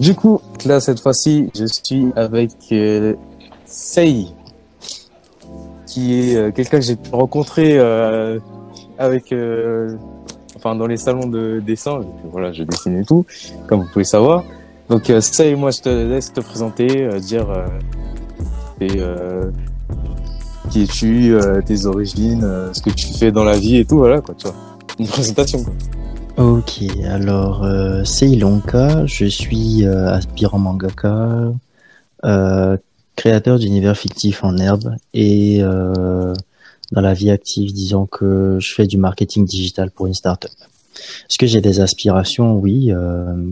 Du coup, là, cette fois-ci, je suis avec Sei, qui est quelqu'un que j'ai rencontré dans les salons de dessin. Voilà, je dessine et tout, comme vous pouvez savoir. Donc, Sei, moi, je te laisse te présenter, dire qui es-tu, tes origines, ce que tu fais dans la vie et tout, voilà, quoi, tu vois. Une présentation, quoi. Ok, alors c'est Ilonka, je suis aspirant mangaka, créateur d'univers fictifs en herbe et dans la vie active, disons que je fais du marketing digital pour une start-up. Est-ce que j'ai des aspirations? Oui,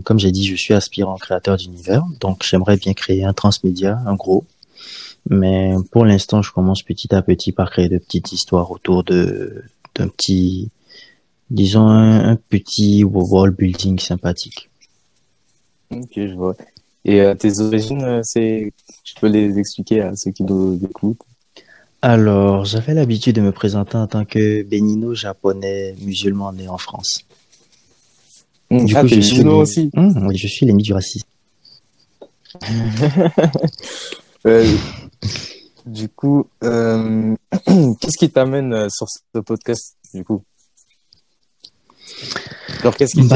comme j'ai dit, je suis aspirant créateur d'univers, donc j'aimerais bien créer un transmédia, en gros. Mais pour l'instant, je commence petit à petit par créer de petites histoires autour d'un petit... Disons un petit world building sympathique. Ok, je vois. Et tes origines, tu peux les expliquer à ceux qui nous écoutent? Alors, j'avais l'habitude de me présenter en tant que bénino-japonais musulman né en France. Du coup, je suis aussi. Oui, je suis l'ennemi du racisme. Du coup, qu'est-ce qui t'amène sur ce podcast, du coup? Alors, qu'est-ce qu'il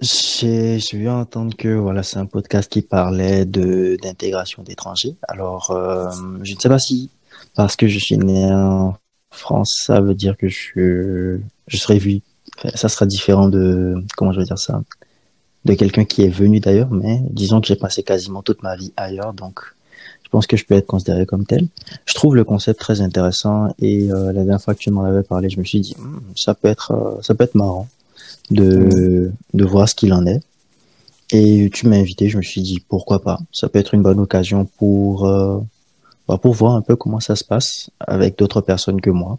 j'ai eu à entendre que voilà, c'est un podcast qui parlait d'intégration d'étrangers. Alors, je ne sais pas si, parce que je suis né en France, ça veut dire que je serai vu. Enfin, ça sera différent de quelqu'un qui est venu d'ailleurs, mais disons que j'ai passé quasiment toute ma vie ailleurs, donc... Je pense que je peux être considéré comme tel. Je trouve le concept très intéressant et la dernière fois que tu m'en avais parlé, je me suis dit ça peut être marrant de voir ce qu'il en est. Et tu m'as invité, je me suis dit pourquoi pas. Ça peut être une bonne occasion pour voir un peu comment ça se passe avec d'autres personnes que moi.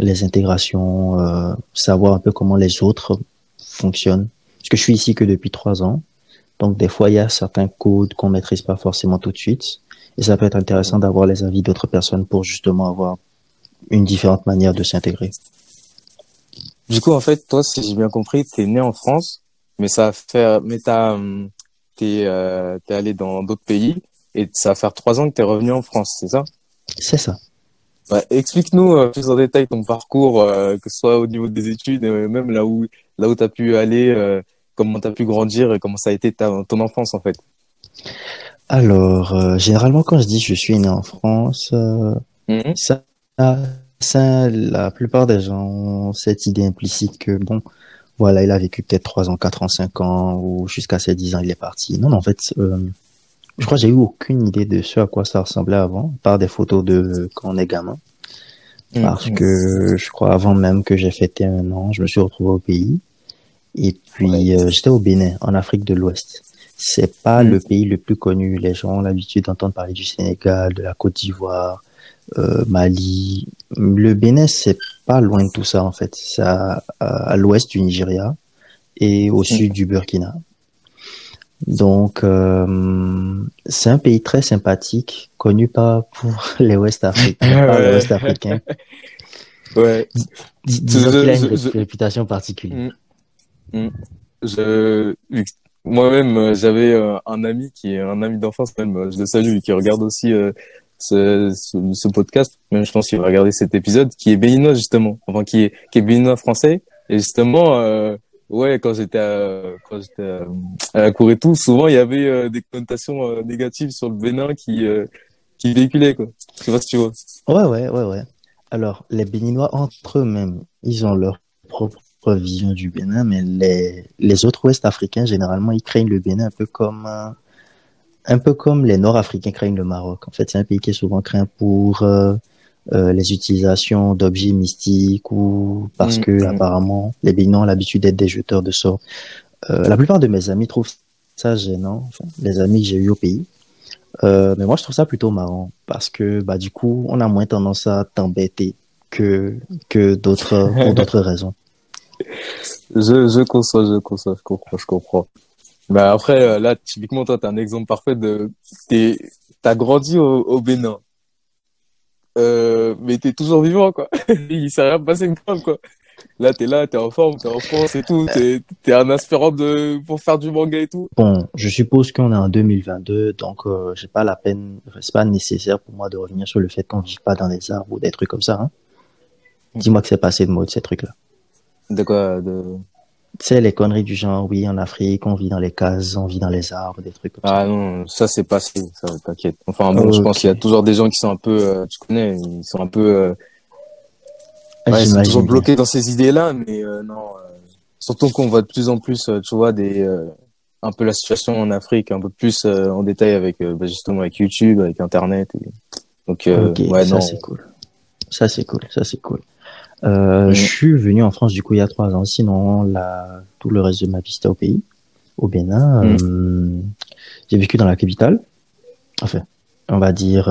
Les intégrations, savoir un peu comment les autres fonctionnent. Parce que je suis ici que depuis 3 ans. Donc, des fois, il y a certains codes qu'on maîtrise pas forcément tout de suite. Et ça peut être intéressant d'avoir les avis d'autres personnes pour justement avoir une différente manière de s'intégrer. Du coup, en fait, toi, si j'ai bien compris, t'es né en France, mais t'es allé dans d'autres pays et ça va faire 3 ans que t'es revenu en France, c'est ça? C'est ça. Bah, explique-nous plus en détail ton parcours, que ce soit au niveau des études, même là où t'as pu aller, comment tu as pu grandir et comment ça a été ton enfance, en fait? Alors, généralement, quand je dis je suis né en France, la plupart des gens ont cette idée implicite que, bon, voilà, il a vécu peut-être 3 ans, 4 ans, 5 ans, ou jusqu'à ses 10 ans, il est parti. Non, en fait, je crois que j'ai eu aucune idée de ce à quoi ça ressemblait avant, par des photos de quand on est gamin. Parce que, je crois, avant même que j'ai fêté 1 an, je me suis retrouvé au pays. Et puis, j'étais au Bénin, en Afrique de l'Ouest. C'est pas le pays le plus connu. Les gens ont l'habitude d'entendre parler du Sénégal, de la Côte d'Ivoire, Mali. Le Bénin, c'est pas loin de tout ça, en fait. C'est à l'ouest du Nigeria et au sud du Burkina. Donc, c'est un pays très sympathique, connu pas pour les Ouest africains, pas l'Ouest africain. Ouais. Disons qu'il a une réputation particulière. Moi-même, j'avais un ami qui est un ami d'enfance, même, je le salue, qui regarde aussi ce podcast, même je pense qu'il va regarder cet épisode, qui est béninois justement, enfin qui est béninois français. Et justement, quand j'étais à la cour et tout, souvent il y avait des connotations négatives sur le Bénin qui véhiculait, quoi. Je sais pas si tu vois. Ouais. Alors les Béninois entre eux-mêmes, ils ont leur propre vision du Bénin, mais les autres Ouest-Africains, généralement, ils craignent le Bénin un peu comme les Nord-Africains craignent le Maroc. En fait, c'est un pays qui est souvent craint pour les utilisations d'objets mystiques ou parce que apparemment, les Béninois ont l'habitude d'être des jeteurs de sorts. La plupart de mes amis trouvent ça gênant, les amis que j'ai eus au pays. Mais moi, je trouve ça plutôt marrant parce que du coup, on a moins tendance à t'embêter que d'autres pour d'autres raisons. Je comprends. Bah après, là, typiquement, toi, t'as un exemple parfait t'as grandi au Bénin. Mais t'es toujours vivant, quoi. Il s'est rien passé une fois, quoi. Là, t'es en forme, t'es en France et tout, t'es un aspirant pour faire du manga et tout. Bon, je suppose qu'on est en 2022, donc j'ai pas la peine, c'est pas nécessaire pour moi de revenir sur le fait qu'on vive pas dans des arbres ou des trucs comme ça. Hein. Dis-moi que c'est passé de mode, ces trucs-là. De quoi de... Tu sais, les conneries du genre, oui, en Afrique, on vit dans les cases, on vit dans les arbres, des trucs comme ça. Ah non, ça c'est passé, ça, t'inquiète. Enfin bon, okay. Je pense qu'il y a toujours des gens qui sont un peu, tu connais, ils sont un peu... ouais, ils sont toujours bloqués dans ces idées-là, mais non. Surtout qu'on voit de plus en plus, tu vois, un peu la situation en Afrique, un peu plus en détail avec, justement, avec YouTube, avec Internet. Et... Donc, okay, ouais, ça, non. C'est cool. Ça, c'est cool. Je suis venu en France, du coup, il y a 3 ans. Sinon, tout le reste de ma vie, c'était au pays, au Bénin. J'ai vécu dans la capitale. Enfin, on va dire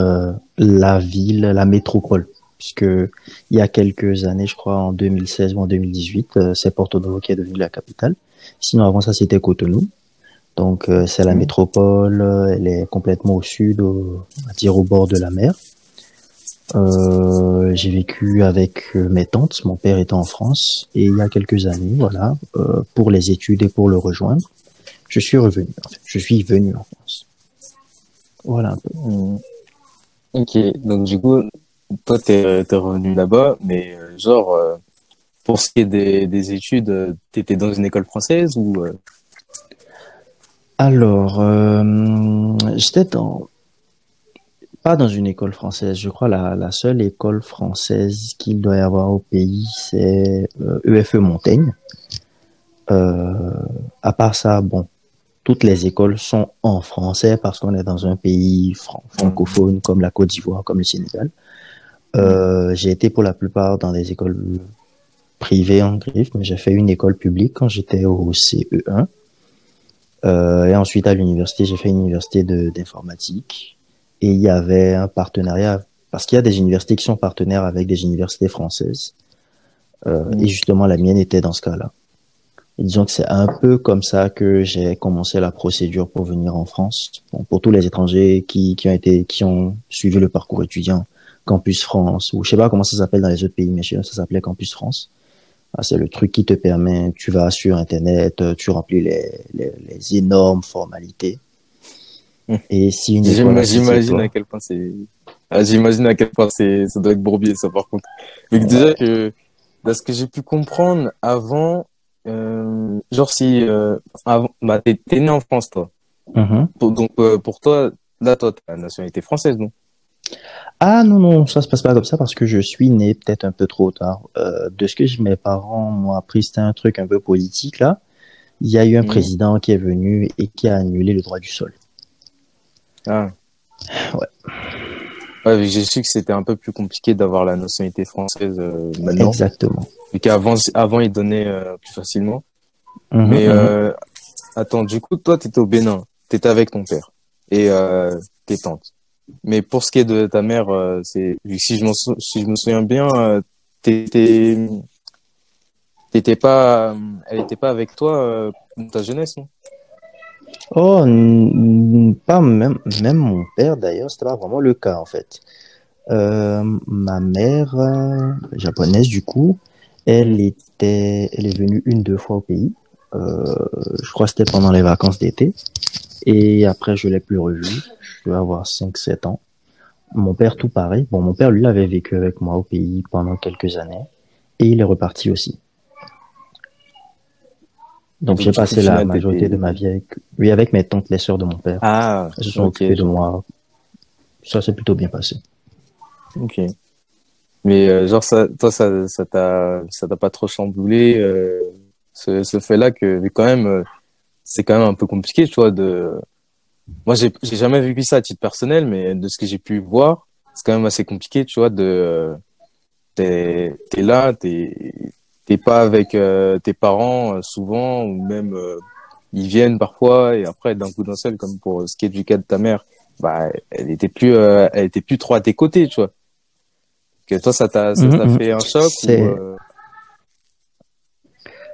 la ville, la métropole. Puisque il y a quelques années, je crois, en 2016 ou en 2018, c'est Porto-Novo qui est devenu la capitale. Sinon, avant ça, c'était Cotonou. Donc, c'est la métropole. Elle est complètement au sud, on va dire au bord de la mer. J'ai vécu avec mes tantes, mon père était en France, et il y a quelques années, voilà, pour les études et pour le rejoindre, je suis venu en France. Voilà un peu. Ok, donc du coup, toi t'es revenu là-bas, mais genre, pour ce qui est des études, t'étais dans une école française ou... Alors, j'étais pas dans une école française, je crois la seule école française qu'il doit y avoir au pays, c'est EFE Montaigne. À part ça, bon, toutes les écoles sont en français parce qu'on est dans un pays francophone comme la Côte d'Ivoire, comme le Sénégal. J'ai été pour la plupart dans des écoles privées en griffe, mais j'ai fait une école publique quand j'étais au CE1. Et ensuite à l'université, j'ai fait une université d'informatique. Et il y avait un partenariat, parce qu'il y a des universités qui sont partenaires avec des universités françaises. Et justement, la mienne était dans ce cas-là. Et disons que c'est un peu comme ça que j'ai commencé la procédure pour venir en France. Bon, pour tous les étrangers qui ont suivi le parcours étudiant, Campus France, ou je sais pas comment ça s'appelle dans les autres pays, mais chez nous, ça s'appelait Campus France. Ah, c'est le truc qui te permet, tu vas sur Internet, tu remplis les énormes formalités. Et si une j'imagine à quel point c'est, ça doit être bourbier, ça, par contre. Mais déjà que, de ce que j'ai pu comprendre avant, genre si, avant, bah, t'es né en France, toi. Mm-hmm. Donc, pour toi, là, toi, t'as la nationalité française, non? Ah, non, ça se passe pas comme ça parce que je suis né peut-être un peu trop tard. De ce que mes parents m'ont appris, c'était un truc un peu politique, là. Il y a eu un président qui est venu et qui a annulé le droit du sol. Ah. Ouais, j'ai su que c'était un peu plus compliqué d'avoir la nationalité française maintenant. Exactement. Et qu'avant ils donnaient plus facilement. Mmh, mais attends, du coup, toi, t'étais au Bénin, t'étais avec ton père et tes tantes. Mais pour ce qui est de ta mère, si je me souviens bien, t'étais pas, elle était pas avec toi dans ta jeunesse, non? Oh, pas même mon père d'ailleurs, c'était pas vraiment le cas en fait. Ma mère, japonaise du coup, elle est venue 1-2 fois au pays. Je crois que c'était pendant les vacances d'été. Et après, je l'ai plus revue. Je vais avoir 5-7 ans. Mon père, tout pareil. Bon, mon père, lui, avait vécu avec moi au pays pendant quelques années. Et il est reparti aussi. Donc j'ai passé la majorité de ma vie avec mes tantes, les sœurs de mon père. Ah, elles se sont occupées de moi. Ça s'est plutôt bien passé. Ok. Mais genre ça t'a pas trop chamboulé ce fait-là que quand même c'est quand même un peu compliqué, tu vois. Moi j'ai jamais vécu ça à titre personnel, mais de ce que j'ai pu voir, c'est quand même assez compliqué, tu vois. T'es là, t'es pas avec tes parents souvent, ou même ils viennent parfois et après d'un coup d'un seul, comme pour ce qui est du cas de ta mère, bah elle était plus trop à tes côtés, tu vois. Que toi ça t'a fait un choc.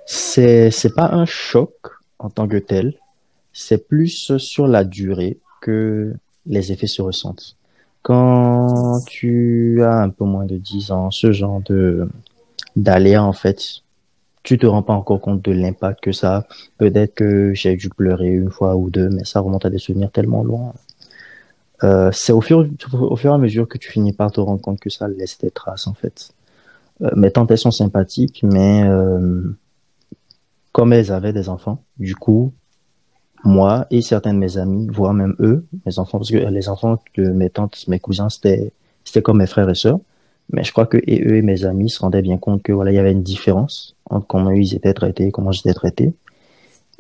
C'est pas un choc en tant que tel, c'est plus sur la durée que les effets se ressentent. Quand tu as un peu moins de 10 ans, ce genre de d'aléas en fait tu te rends pas encore compte de l'impact que ça a. Peut-être que j'ai dû pleurer une fois ou deux, mais ça remonte à des souvenirs tellement loin. C'est au fur et à mesure que tu finis par te rendre compte que ça laisse des traces, en fait. Mes tantes, elles sont sympathiques, mais comme elles avaient des enfants, du coup, moi et certains de mes amis, voire même eux, mes enfants, parce que les enfants de mes tantes, mes cousins, c'était comme mes frères et sœurs, mais je crois que eux et mes amis se rendaient bien compte que voilà, il y avait une différence entre comment ils étaient traités et comment j'étais traité.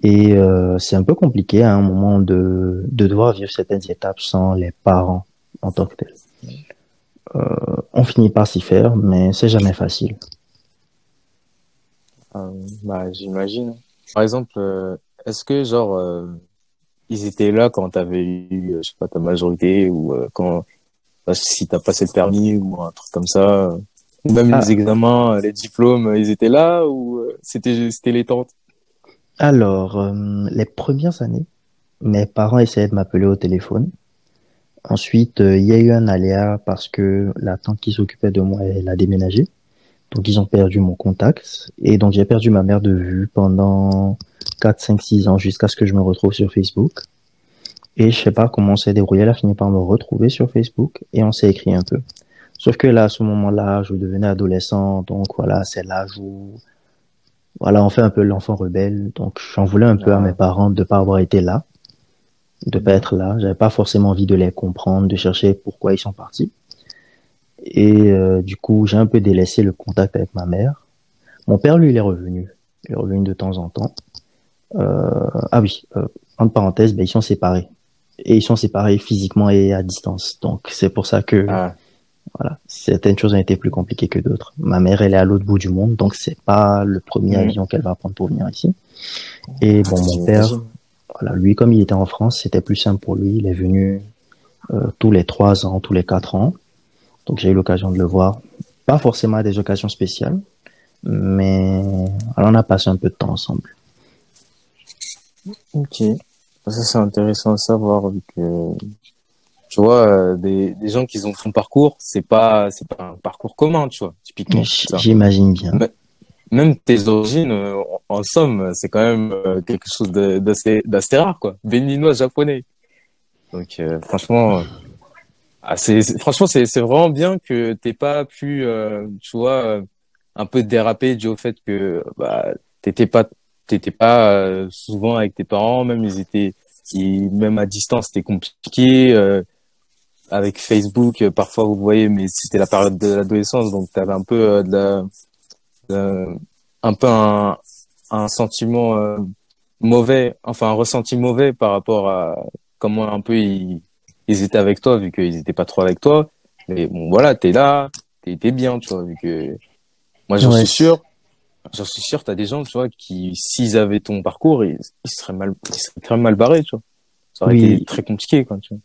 Et c'est un peu compliqué à un moment de devoir vivre certaines étapes sans les parents en tant que tels. On finit par s'y faire, mais c'est jamais facile. J'imagine. Par exemple, est-ce que ils étaient là quand t'avais eu, je sais pas, ta majorité, ou quand si t'as passé le permis ou un truc comme ça, ou même les examens, les diplômes, ils étaient là, ou c'était les tantes? Alors, les premières années, mes parents essayaient de m'appeler au téléphone. Ensuite, il y a eu un aléa parce que la tante qui s'occupait de moi, elle a déménagé. Donc, ils ont perdu mon contact. Et donc, j'ai perdu ma mère de vue pendant 4, 5, 6 ans jusqu'à ce que je me retrouve sur Facebook. Et je sais pas comment on s'est débrouillé. Elle a fini par me retrouver sur Facebook et on s'est écrit un peu. Sauf que là, à ce moment-là, je devenais adolescent. Donc, voilà, c'est l'âge où... Voilà, on fait un peu l'enfant rebelle, donc j'en voulais un peu à mes parents de pas avoir été là, de pas être là. J'avais pas forcément envie de les comprendre, de chercher pourquoi ils sont partis. Et du coup, j'ai un peu délaissé le contact avec ma mère. Mon père, lui, il est revenu. Il est revenu de temps en temps. Entre parenthèses, ils sont séparés. Et ils sont séparés physiquement et à distance. Donc c'est pour ça que... Voilà, certaines choses ont été plus compliquées que d'autres. Ma mère, elle est à l'autre bout du monde, donc c'est pas le premier avion qu'elle va prendre pour venir ici. Et bon, mon père, voilà, lui, comme il était en France, c'était plus simple pour lui. Il est venu tous les 3 ans, tous les 4 ans. Donc j'ai eu l'occasion de le voir. Pas forcément à des occasions spéciales, mais alors, on a passé un peu de temps ensemble. Ok. Ça, c'est intéressant à savoir, vu que... Tu vois, des gens qui ont son parcours, c'est pas un parcours commun, tu vois, typiquement. J'imagine bien. Même tes origines, en somme, c'est quand même quelque chose d'assez rare, quoi. Béninois, japonais. Donc, franchement, c'est vraiment bien que t'aies pas pu, tu vois, un peu déraper dû au fait que t'étais pas souvent avec tes parents, même à distance, c'était compliqué. Avec Facebook, parfois, vous voyez, mais c'était la période de l'adolescence, donc t'avais un peu un sentiment mauvais, enfin un ressenti mauvais par rapport à comment un peu ils étaient avec toi, vu qu'ils étaient pas trop avec toi. Mais bon, voilà, t'es là, t'es bien, tu vois, vu que moi j'en suis sûr, t'as des gens, tu vois, qui, s'ils avaient ton parcours, ils seraient très mal barrés, tu vois. Ça aurait été très compliqué, quoi, tu vois.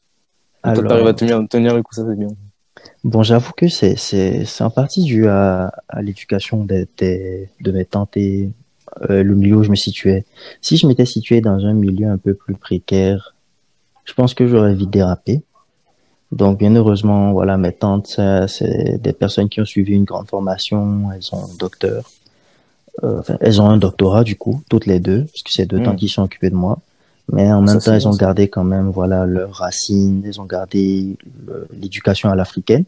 Alors, t'arrives à tenir le coup, ça c'est bien. Bon, j'avoue que c'est en partie dû à l'éducation de mes tantes et le milieu où je me situais. Si je m'étais situé dans un milieu un peu plus précaire, je pense que j'aurais vite dérapé. Donc, bien heureusement, voilà, mes tantes, c'est des personnes qui ont suivi une grande formation, elles sont docteurs. Elles ont un doctorat, du coup, toutes les deux, parce que c'est deux tantes qui sont occupées de moi. Mais en même temps, elles ont gardé quand même, voilà, leurs racines, elles ont gardé l'éducation à l'africaine.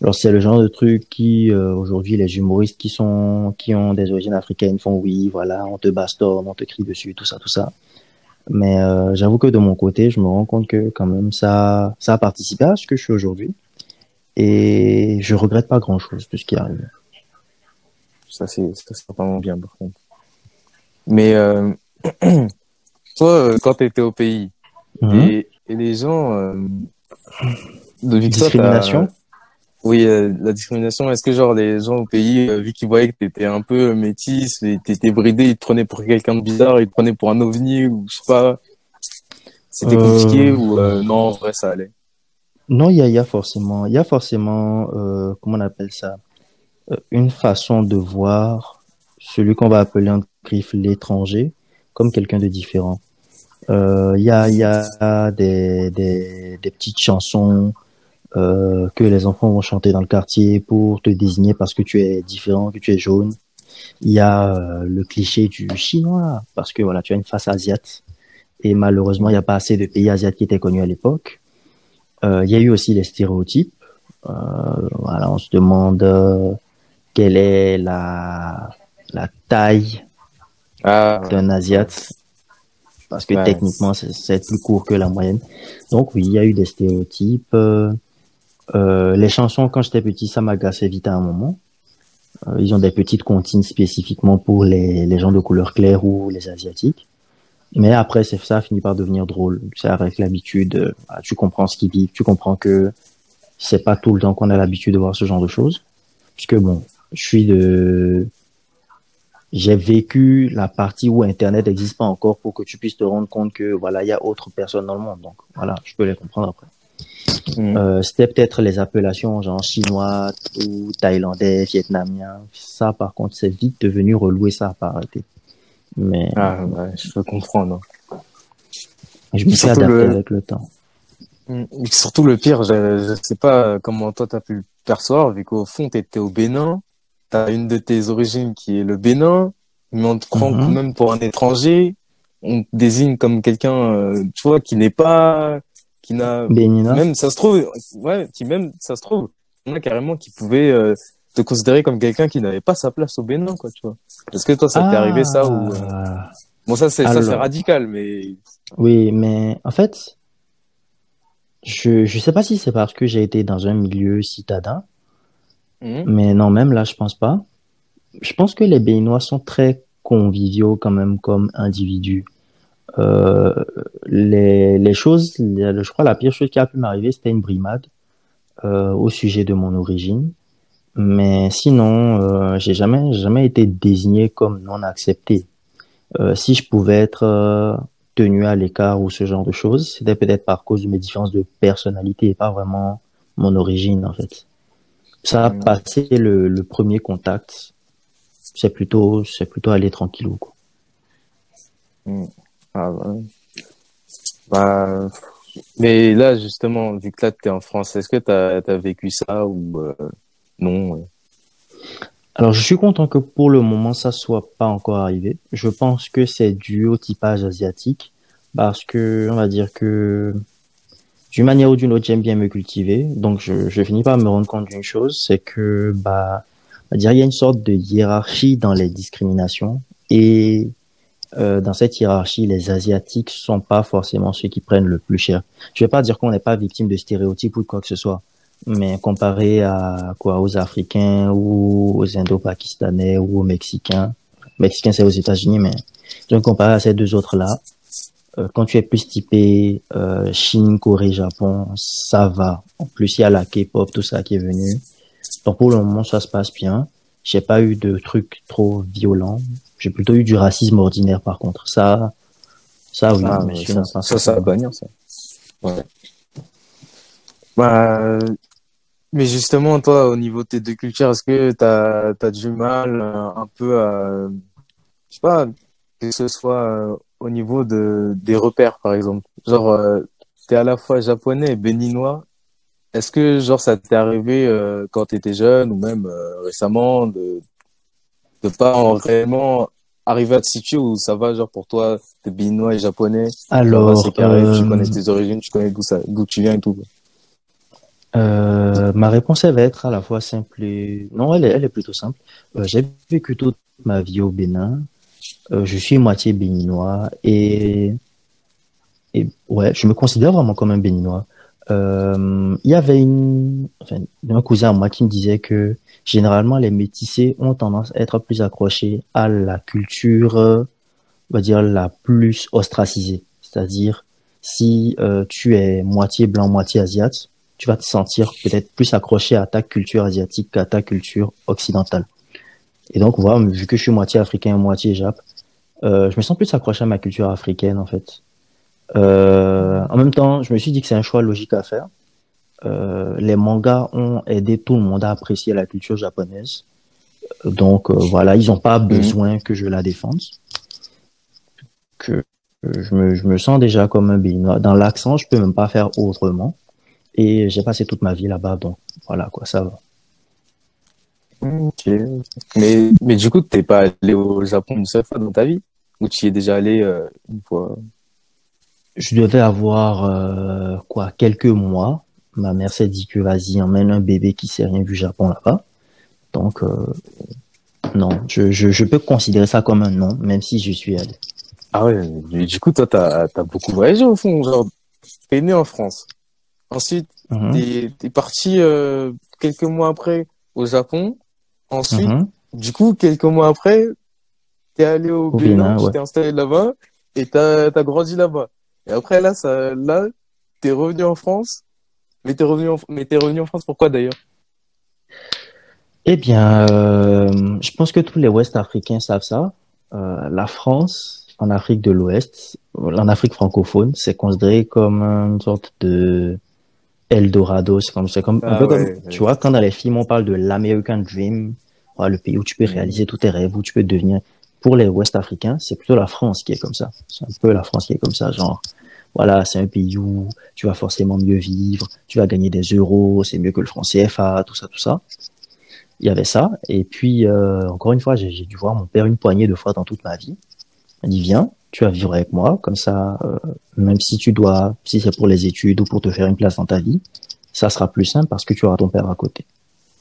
Alors, c'est le genre de truc qui, aujourd'hui, les humoristes qui ont des origines africaines font oui, voilà, on te bastonne, on te crie dessus, tout ça. Mais j'avoue que de mon côté, je me rends compte que quand même, ça a participé à ce que je suis aujourd'hui. Et je regrette pas grand-chose de ce qui est arrivé. Ça, c'est vraiment bien, par contre. Mais, toi, quand t'étais au pays, et les gens... de Victor, discrimination? Oui, la discrimination. Est-ce que, les gens au pays, vu qu'ils voyaient que t'étais un peu métisse, t'étais bridé, ils te prenaient pour quelqu'un de bizarre, ils te prenaient pour un ovni, ou je sais pas... C'était compliqué, ou non, en vrai, ça allait? Non, il y a forcément... comment on appelle ça? Une façon de voir celui qu'on va appeler en griffe l'étranger comme quelqu'un de différent. Il y a des petites chansons que les enfants vont chanter dans le quartier pour te désigner parce que tu es différent, que tu es jaune, Il y a le cliché du chinois, parce que voilà, tu as une face asiate. Et malheureusement, il n'y a pas assez de pays asiatiques qui étaient connus à l'époque. Il y a eu aussi les stéréotypes. Voilà, on se demande quelle est la taille d'un asiate, parce que techniquement, c'est plus court que la moyenne. Donc oui, il y a eu des stéréotypes. Les chansons, quand j'étais petit, ça m'agaçait vite à un moment. Ils ont des petites comptines spécifiquement pour les gens de couleur claire ou les asiatiques. Mais après, ça finit par devenir drôle. C'est avec l'habitude, tu comprends ce qu'ils vivent, tu comprends que c'est pas tout le temps qu'on a l'habitude de voir ce genre de choses. Puisque bon, j'ai vécu la partie où Internet n'existe pas encore pour que tu puisses te rendre compte que voilà, il y a autre personne dans le monde. Donc voilà, je peux les comprendre après. C'était peut-être les appellations genre chinois ou thaïlandais, vietnamien. Ça, par contre, c'est vite devenu reloué, ça, à pas arrêter. Mais ouais, je peux comprendre. Je me suis adapté avec le temps. Et surtout le pire, je sais pas comment toi t'as pu le percevoir, vu qu'au fond t'étais au Bénin, t'as une de tes origines qui est le Bénin, mais on te prend quand même pour un étranger, on te désigne comme quelqu'un, tu vois, qui n'est pas, qui n'a Bénina. Même ça se trouve, ouais, qui même ça se trouve, on a carrément qui pouvait te considérer comme quelqu'un qui n'avait pas sa place au Bénin, quoi, tu vois. Est-ce que toi, ça t'est arrivé, ça, ou... Bon, ça, c'est radical, mais... Oui, mais en fait, je sais pas si c'est parce que j'ai été dans un milieu citadin, mais non, même là, je pense pas. Je pense que les Béninois sont très conviviaux, quand même, comme individus. Les choses, je crois, la pire chose qui a pu m'arriver, c'était une brimade au sujet de mon origine. Mais sinon, j'ai jamais été désigné comme non accepté. Si je pouvais être tenu à l'écart ou ce genre de choses, c'était peut-être par cause de mes différences de personnalité et pas vraiment mon origine, en fait. Ça a passé le premier contact. C'est plutôt aller tranquillou, quoi. Ah ouais. Bah, mais là, justement, vu que là, t'es en France, est-ce que t'as vécu ça ou... Non. Ouais. Alors, je suis content que pour le moment, ça soit pas encore arrivé. Je pense que c'est dû au typage asiatique, parce que, on va dire que, d'une manière ou d'une autre, j'aime bien me cultiver. Donc, je finis par me rendre compte d'une chose, c'est que, bah, on va dire, il y a une sorte de hiérarchie dans les discriminations. Et dans cette hiérarchie, les Asiatiques sont pas forcément ceux qui prennent le plus cher. Je vais pas dire qu'on n'est pas victime de stéréotypes ou de quoi que ce soit. Mais comparé à quoi, aux Africains ou aux Indo-Pakistanais ou aux Mexicains, c'est aux États-Unis, mais donc comparé à ces deux autres-là, quand tu es plus typé Chine, Corée, Japon, ça va. En plus, il y a la K-pop, tout ça qui est venu. Donc pour le moment, ça se passe bien. J'ai pas eu de trucs trop violents. J'ai plutôt eu du racisme ordinaire, par contre. Ça oui. Ah, mais ça va bannir, ça. Ouais. Bah, mais justement, toi, au niveau de tes deux cultures, est-ce que t'as du mal un peu à, je sais pas, que ce soit au niveau des repères, par exemple. Genre, t'es à la fois japonais et béninois. Est-ce que, genre, ça t'est arrivé quand t'étais jeune ou même récemment de pas réellement arriver à te situer où ça va, genre, pour toi, t'es béninois et japonais? Alors, c'est carré, tu connais tes origines, tu connais d'où tu viens et tout, quoi. Ma réponse, elle va être à la fois simple et... Non, elle est plutôt simple. J'ai vécu toute ma vie au Bénin. Je suis moitié béninois et ouais, je me considère vraiment comme un béninois. Il y avait un cousin à moi qui me disait que généralement, les métissés ont tendance à être plus accrochés à la culture, on va dire, la plus ostracisée. C'est-à-dire, si tu es moitié blanc, moitié asiate, tu vas te sentir peut-être plus accroché à ta culture asiatique qu'à ta culture occidentale. Et donc, voilà, vu que je suis moitié africain, moitié jap, je me sens plus accroché à ma culture africaine, en fait. En même temps, je me suis dit que c'est un choix logique à faire. Les mangas ont aidé tout le monde à apprécier la culture japonaise. Donc, voilà, ils n'ont pas besoin que je la défende. Que je me sens déjà comme un béninois. Dans l'accent, je peux même pas faire autrement. Et j'ai passé toute ma vie là-bas, donc voilà, quoi, ça va. Ok. Mais du coup, t'es pas allé au Japon une seule fois dans ta vie? Ou tu y es déjà allé une fois? Je devais avoir quelques mois. Ma mère s'est dit que vas-y, emmène un bébé qui sait rien du Japon là-bas. Donc non, je peux considérer ça comme un non, même si je suis allé. Ah ouais, mais du coup, toi, t'as beaucoup voyagé au fond. Genre, t'es né en France. Ensuite, t'es parti quelques mois après au Japon. Ensuite, du coup, quelques mois après, t'es allé au Bénin, tu t'es installé là-bas et t'as grandi là-bas. Et après, là, t'es revenu en France. Mais t'es revenu en France, pourquoi d'ailleurs? Eh bien, je pense que tous les Ouest-Africains savent ça. La France, en Afrique de l'Ouest, en Afrique francophone, c'est considéré comme une sorte de Eldorado. Tu vois, quand dans les films, on parle de l'American Dream, le pays où tu peux réaliser tous tes rêves, où tu peux devenir... Pour les Ouest-Africains, c'est plutôt la France qui est comme ça. C'est un peu la France qui est comme ça, genre... Voilà, c'est un pays où tu vas forcément mieux vivre, tu vas gagner des euros, c'est mieux que le franc CFA, tout ça, tout ça. Il y avait ça. Et puis, encore une fois, j'ai dû voir mon père une poignée de fois dans toute ma vie. Il dit, viens, tu vas vivre avec moi, comme ça, même si c'est pour les études ou pour te faire une place dans ta vie, ça sera plus simple parce que tu auras ton père à côté.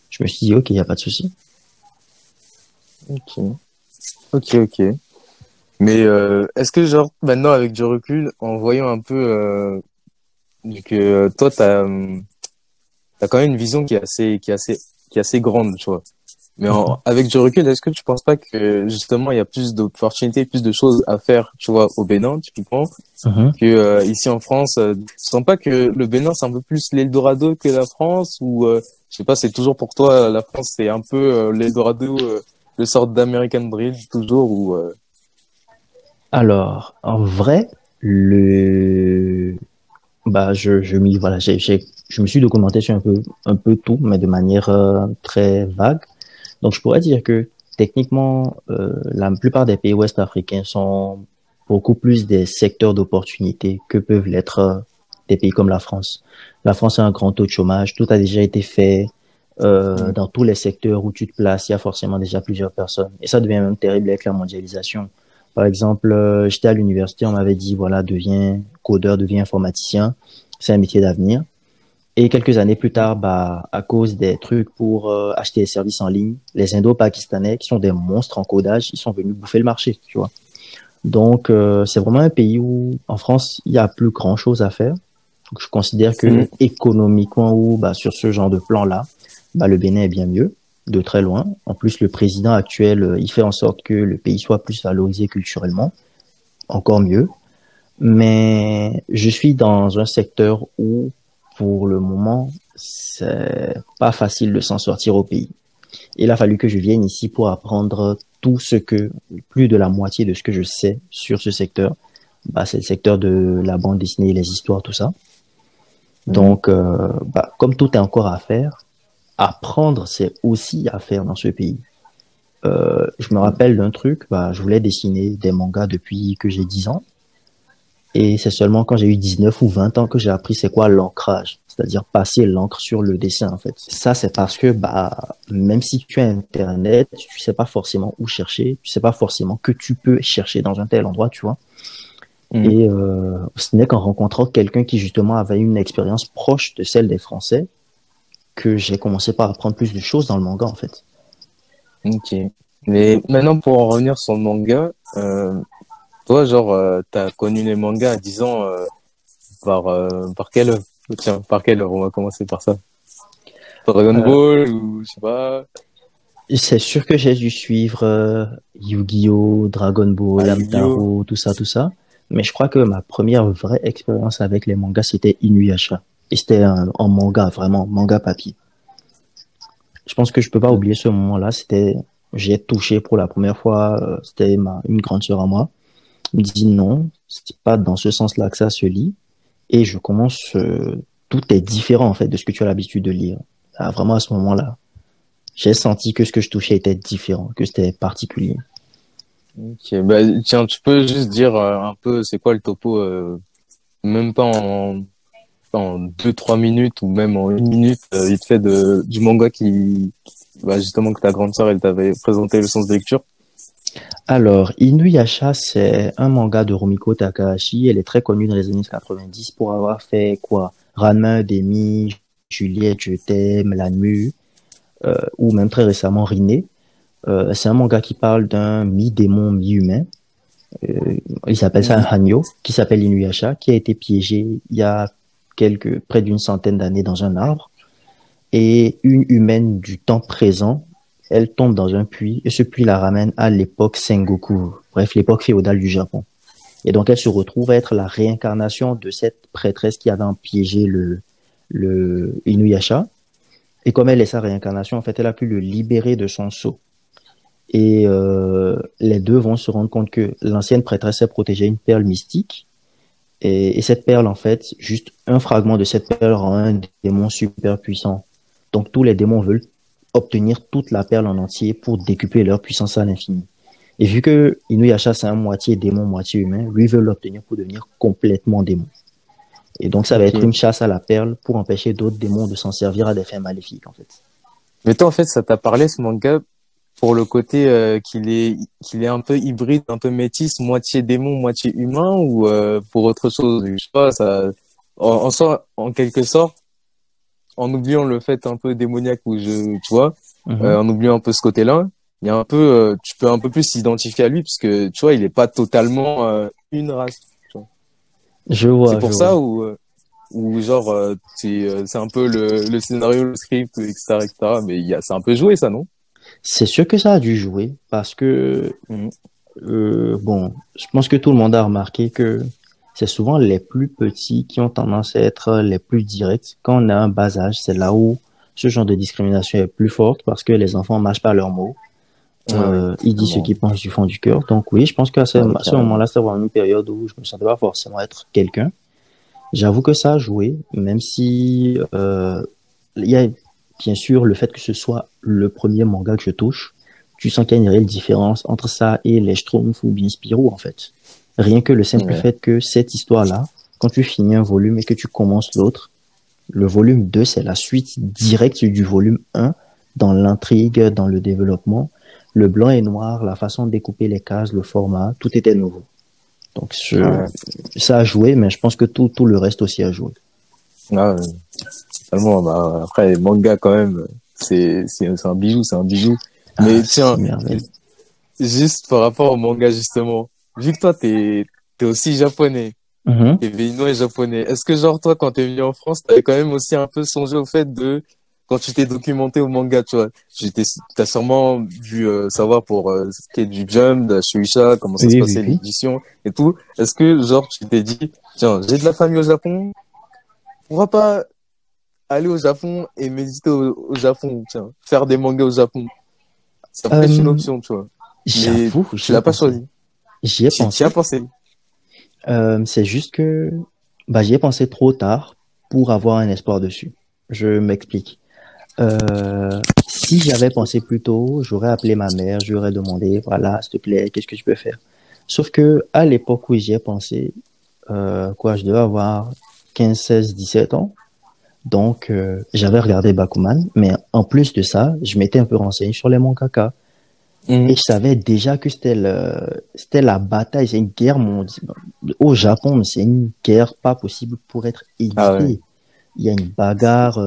Je me suis dit, ok, il n'y a pas de souci. Ok. Mais est-ce que genre maintenant avec du recul, en voyant un peu que toi t'as quand même une vision qui est assez grande, tu vois. Mais avec du recul, est-ce que tu penses pas que justement il y a plus d'opportunités, plus de choses à faire, tu vois, au Bénin typiquement, que ici en France, tu sens pas que le Bénin c'est un peu plus l'Eldorado que la France ou je sais pas, c'est toujours pour toi la France c'est un peu l'Eldorado, le sort d'American Dream toujours ou Alors, en vrai, je me suis documenté sur un peu tout, mais de manière très vague. Donc, je pourrais dire que techniquement, la plupart des pays ouest-africains sont beaucoup plus des secteurs d'opportunités que peuvent l'être des pays comme la France. La France a un grand taux de chômage, tout a déjà été fait. Dans tous les secteurs où tu te places, il y a forcément déjà plusieurs personnes. Et ça devient même terrible avec la mondialisation. Par exemple, j'étais à l'université, on m'avait dit, voilà, deviens codeur, deviens informaticien, c'est un métier d'avenir. Et quelques années plus tard, à cause des trucs pour acheter des services en ligne, les Indo-Pakistanais, qui sont des monstres en codage, ils sont venus bouffer le marché, tu vois. Donc, c'est vraiment un pays où, en France, il n'y a plus grand-chose à faire. Donc, je considère que économiquement, sur ce genre de plan-là, le Bénin est bien mieux. De très loin. En plus, le président actuel, il fait en sorte que le pays soit plus valorisé culturellement. Encore mieux. Mais je suis dans un secteur où, pour le moment, c'est pas facile de s'en sortir au pays. Il a fallu que je vienne ici pour apprendre plus de la moitié de ce que je sais sur ce secteur. C'est le secteur de la bande dessinée, les histoires, tout ça. Donc, comme tout est encore à faire, apprendre, c'est aussi à faire dans ce pays. Je me rappelle d'un truc, je voulais dessiner des mangas depuis que j'ai 10 ans. Et c'est seulement quand j'ai eu 19 ou 20 ans que j'ai appris c'est quoi l'ancrage. C'est-à-dire passer l'encre sur le dessin, en fait. Ça, c'est parce que, même si tu as Internet, tu sais pas forcément où chercher. Tu sais pas forcément que tu peux chercher dans un tel endroit, tu vois. Et ce n'est qu'en rencontrant quelqu'un qui, justement, avait une expérience proche de celle des Français, que j'ai commencé par apprendre plus de choses dans le manga, en fait. Ok. Mais maintenant, pour en revenir sur le manga, toi, genre, t'as connu les mangas à 10 ans par quelle œuvre? Tiens, par quelle œuvre? On va commencer par ça. Dragon Ball ou je sais pas. C'est sûr que j'ai dû suivre Yu-Gi-Oh, Dragon Ball, Yu-Gi-Oh, tout ça. Mais je crois que ma première vraie expérience avec les mangas, c'était Inuyasha. Et c'était en manga, vraiment, manga papier. Je pense que je peux pas oublier ce moment-là. J'ai touché pour la première fois, c'était une grande sœur à moi. Elle me dit non, c'est pas dans ce sens-là que ça se lit. Et je commence, tout est différent, en fait, de ce que tu as l'habitude de lire. Là, vraiment, à ce moment-là, j'ai senti que ce que je touchais était différent, que c'était particulier. Ok, tiens, tu peux juste dire un peu, c'est quoi le topo, même pas en 2-3 minutes ou même en 1 minute vite fait du manga qui bah, justement que ta grande sœur elle t'avait présenté le sens de lecture? Alors, Inuyasha, c'est un manga de Rumiko Takahashi. Elle est très connue dans les années 90 pour avoir fait quoi? Ranma, Demi, Juliette, Je t'aime, La Mue, ou même très récemment Riné. C'est un manga qui parle d'un mi-démon, mi-humain. Il s'appelle ça un Hanyo, qui s'appelle Inuyasha, qui a été piégé il y a près d'une centaine d'années dans un arbre. Et une humaine du temps présent, elle tombe dans un puits, et ce puits la ramène à l'époque Sengoku, bref, l'époque féodale du Japon. Et donc, elle se retrouve à être la réincarnation de cette prêtresse qui avait piégé le Inuyasha. Et comme elle est sa réincarnation, en fait, elle a pu le libérer de son sceau. Et les deux vont se rendre compte que l'ancienne prêtresse a protégé une perle mystique. Et cette perle, en fait, juste un fragment de cette perle rend un démon super puissant. Donc, tous les démons veulent obtenir toute la perle en entier pour décupler leur puissance à l'infini. Et vu que Inuyasha, c'est un moitié démon, moitié humain, lui veut l'obtenir pour devenir complètement démon. Et donc, ça va être une chasse à la perle pour empêcher d'autres démons de s'en servir à des fins maléfiques, en fait. Mais toi, en fait, ça t'a parlé, ce manga, pour le côté qu'il est un peu hybride, un peu métis, moitié démon, moitié humain, ou pour autre chose? Je sais pas, ça... En quelque sorte, en oubliant le fait un peu démoniaque où tu vois, en oubliant un peu ce côté-là, il y a un peu, tu peux un peu plus s'identifier à lui parce que tu vois, il est pas totalement une race. Tu vois. Je vois. C'est pour ça ou genre c'est un peu le scénario, le script, etc. Mais c'est un peu joué ça, non? C'est sûr que ça a dû jouer parce que bon, je pense que tout le monde a remarqué que c'est souvent les plus petits qui ont tendance à être les plus directs. Quand on a un bas âge, c'est là où ce genre de discrimination est plus forte parce que les enfants ne mâchent pas leurs mots. Ils disent ce qu'ils pensent du fond du cœur. Donc oui, je pense qu'à ce moment-là, c'était vraiment une période où je ne me sentais pas forcément être quelqu'un. J'avoue que ça a joué, même si il y a bien sûr le fait que ce soit le premier manga que je touche. Tu sens qu'il y a une réelle différence entre ça et les Schtroumpfs ou bien Spirou, en fait. Rien que le simple fait que cette histoire-là, quand tu finis un volume et que tu commences l'autre, le volume 2, c'est la suite directe du volume 1 dans l'intrigue, dans le développement. Le blanc et noir, la façon de découper les cases, le format, tout était nouveau. Donc ça a joué, mais je pense que tout le reste aussi a joué. Ah, totalement. Bah, après, les mangas, quand même, c'est un bijou, c'est un bijou. Mais tiens, juste par rapport au manga, justement, vu que toi, t'es aussi japonais, t'es béninois et japonais, est-ce que genre toi, quand t'es venu en France, t'avais quand même aussi un peu songé au fait de, quand tu t'es documenté au manga, tu vois, t'as sûrement dû savoir pour ce qui est du Jump, de la Shueisha, comment ça se passait l'édition et tout, est-ce que genre tu t'es dit, tiens, j'ai de la famille au Japon, pourquoi pas aller au Japon et méditer au Japon, tiens, faire des mangas au Japon? Ça peut être une option, tu vois, mais tu l'as pas choisi. J'y ai pensé. C'est juste que j'y ai pensé trop tard pour avoir un espoir dessus. Je m'explique. Si j'avais pensé plus tôt, j'aurais appelé ma mère, j'aurais demandé, voilà, s'il te plaît, qu'est-ce que je peux faire? Sauf que à l'époque où j'y ai pensé, je devais avoir 15, 16, 17 ans. Donc, j'avais regardé Bakuman, mais en plus de ça, je m'étais un peu renseigné sur les mangaka. Et je savais déjà que c'était la bataille, c'est une guerre mondiale. Au Japon, c'est une guerre pas possible pour être édité. Ah ouais. Il y a une bagarre.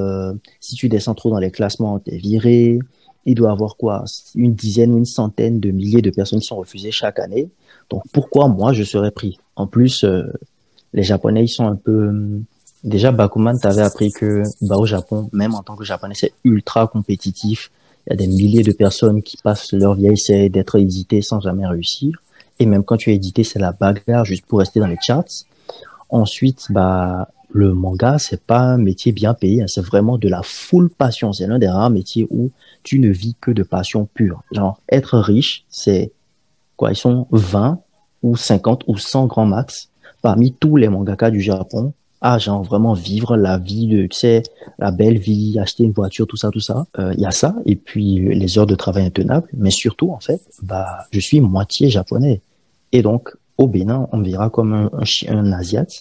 Si tu descends trop dans les classements, t'es viré. Il doit y avoir quoi? Une dizaine ou une centaine de milliers de personnes qui sont refusées chaque année. Donc pourquoi moi, je serais pris? En plus, les Japonais, ils sont un peu... Déjà, Bakuman, t'avais appris que au Japon, même en tant que Japonais, c'est ultra compétitif. Il y a des milliers de personnes qui passent leur vie à essayer d'être éditées sans jamais réussir. Et même quand tu es édité, c'est la bagarre juste pour rester dans les charts. Ensuite, le manga, c'est pas un métier bien payé. Hein. C'est vraiment de la full passion. C'est l'un des rares métiers où tu ne vis que de passion pure. Genre, être riche, c'est quoi? Ils sont 20 ou 50 ou 100 grands max parmi tous les mangaka du Japon. Ah, genre vraiment vivre la vie de, tu sais, la belle vie, acheter une voiture, tout ça. Il y a ça, et puis les heures de travail intenables, mais surtout, en fait, je suis moitié japonais. Et donc, au Bénin, on me verra comme un asiate,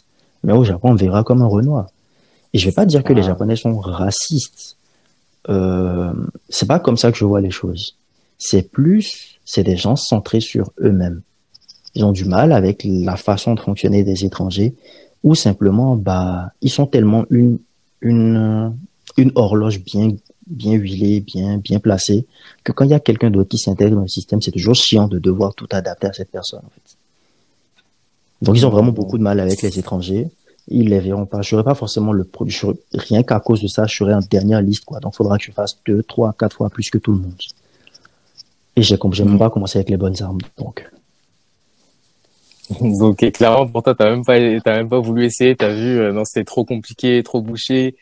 mais au Japon, on me verra comme un Renoir. Et je vais pas dire que les Japonais sont racistes. c'est pas comme ça que je vois les choses. C'est des gens centrés sur eux-mêmes. Ils ont du mal avec la façon de fonctionner des étrangers, ou simplement, bah, ils sont tellement une horloge bien huilée, bien placée, que quand il y a quelqu'un d'autre qui s'intègre dans le système, c'est toujours chiant de devoir tout adapter à cette personne, en fait. Donc, ils ont vraiment beaucoup de mal avec les étrangers. Ils les verront pas. Je serai pas forcément le produit. Rien qu'à cause de ça, je serai en dernière liste, quoi. Donc, faudra que je fasse 2, 3, 4 fois plus que tout le monde. Et j'ai même pas commencé avec les bonnes armes, donc. Donc, et clairement, pour toi, t'as même pas voulu essayer. T'as vu, non, c'était trop compliqué, trop bouché.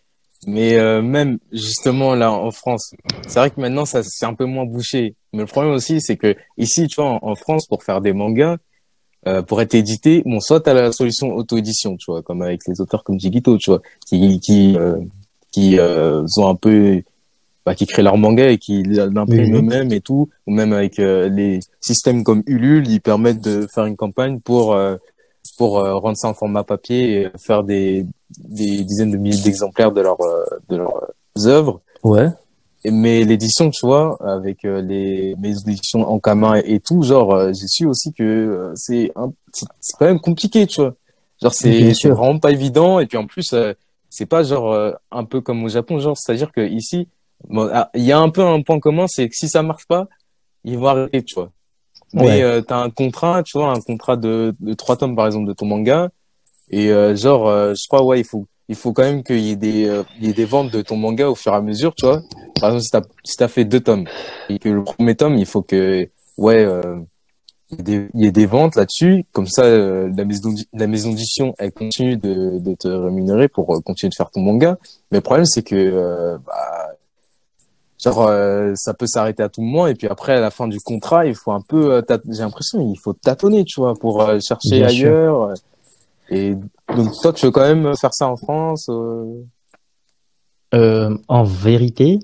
Mais même justement là en France, c'est vrai que maintenant ça c'est un peu moins bouché. Mais le problème aussi, c'est que ici, tu vois, en France, pour faire des mangas, pour être édité, bon, soit t'as la solution auto-édition, tu vois, comme avec les auteurs comme Jigito, tu vois, qui ont un peu, bah, qui créent leur manga et qui l'impriment eux-mêmes et tout, ou même avec les systèmes comme Ulule, ils permettent de faire une campagne pour rendre ça en format papier et faire des dizaines de milliers d'exemplaires de leurs œuvres. Ouais. Mais l'édition, tu vois, avec les maisons d'édition Ankama et tout, genre, j'ai su aussi que c'est quand même compliqué, tu vois. Genre, c'est vraiment pas évident. Et puis en plus, c'est pas genre un peu comme au Japon, genre, c'est-à-dire que ici, bon, y a un peu un point commun, c'est que si ça marche pas, ils vont arrêter, tu vois. Mais ouais. T'as un contrat, tu vois, un contrat de 3 tomes par exemple de ton manga, et genre, je crois, ouais, il faut quand même qu'il y ait des ventes de ton manga au fur et à mesure, tu vois. Par exemple, si t'as fait 2 tomes et que le premier tome, il faut que, ouais, il y ait des ventes là-dessus, comme ça, la maison d'édition, elle continue de te rémunérer pour continuer de faire ton manga. Mais le problème, c'est que, ça peut s'arrêter à tout moment, et puis après, à la fin du contrat, il faut un peu, j'ai l'impression, il faut tâtonner, tu vois, pour chercher bien ailleurs. Sûr. Et donc, toi, tu veux quand même faire ça en France En vérité,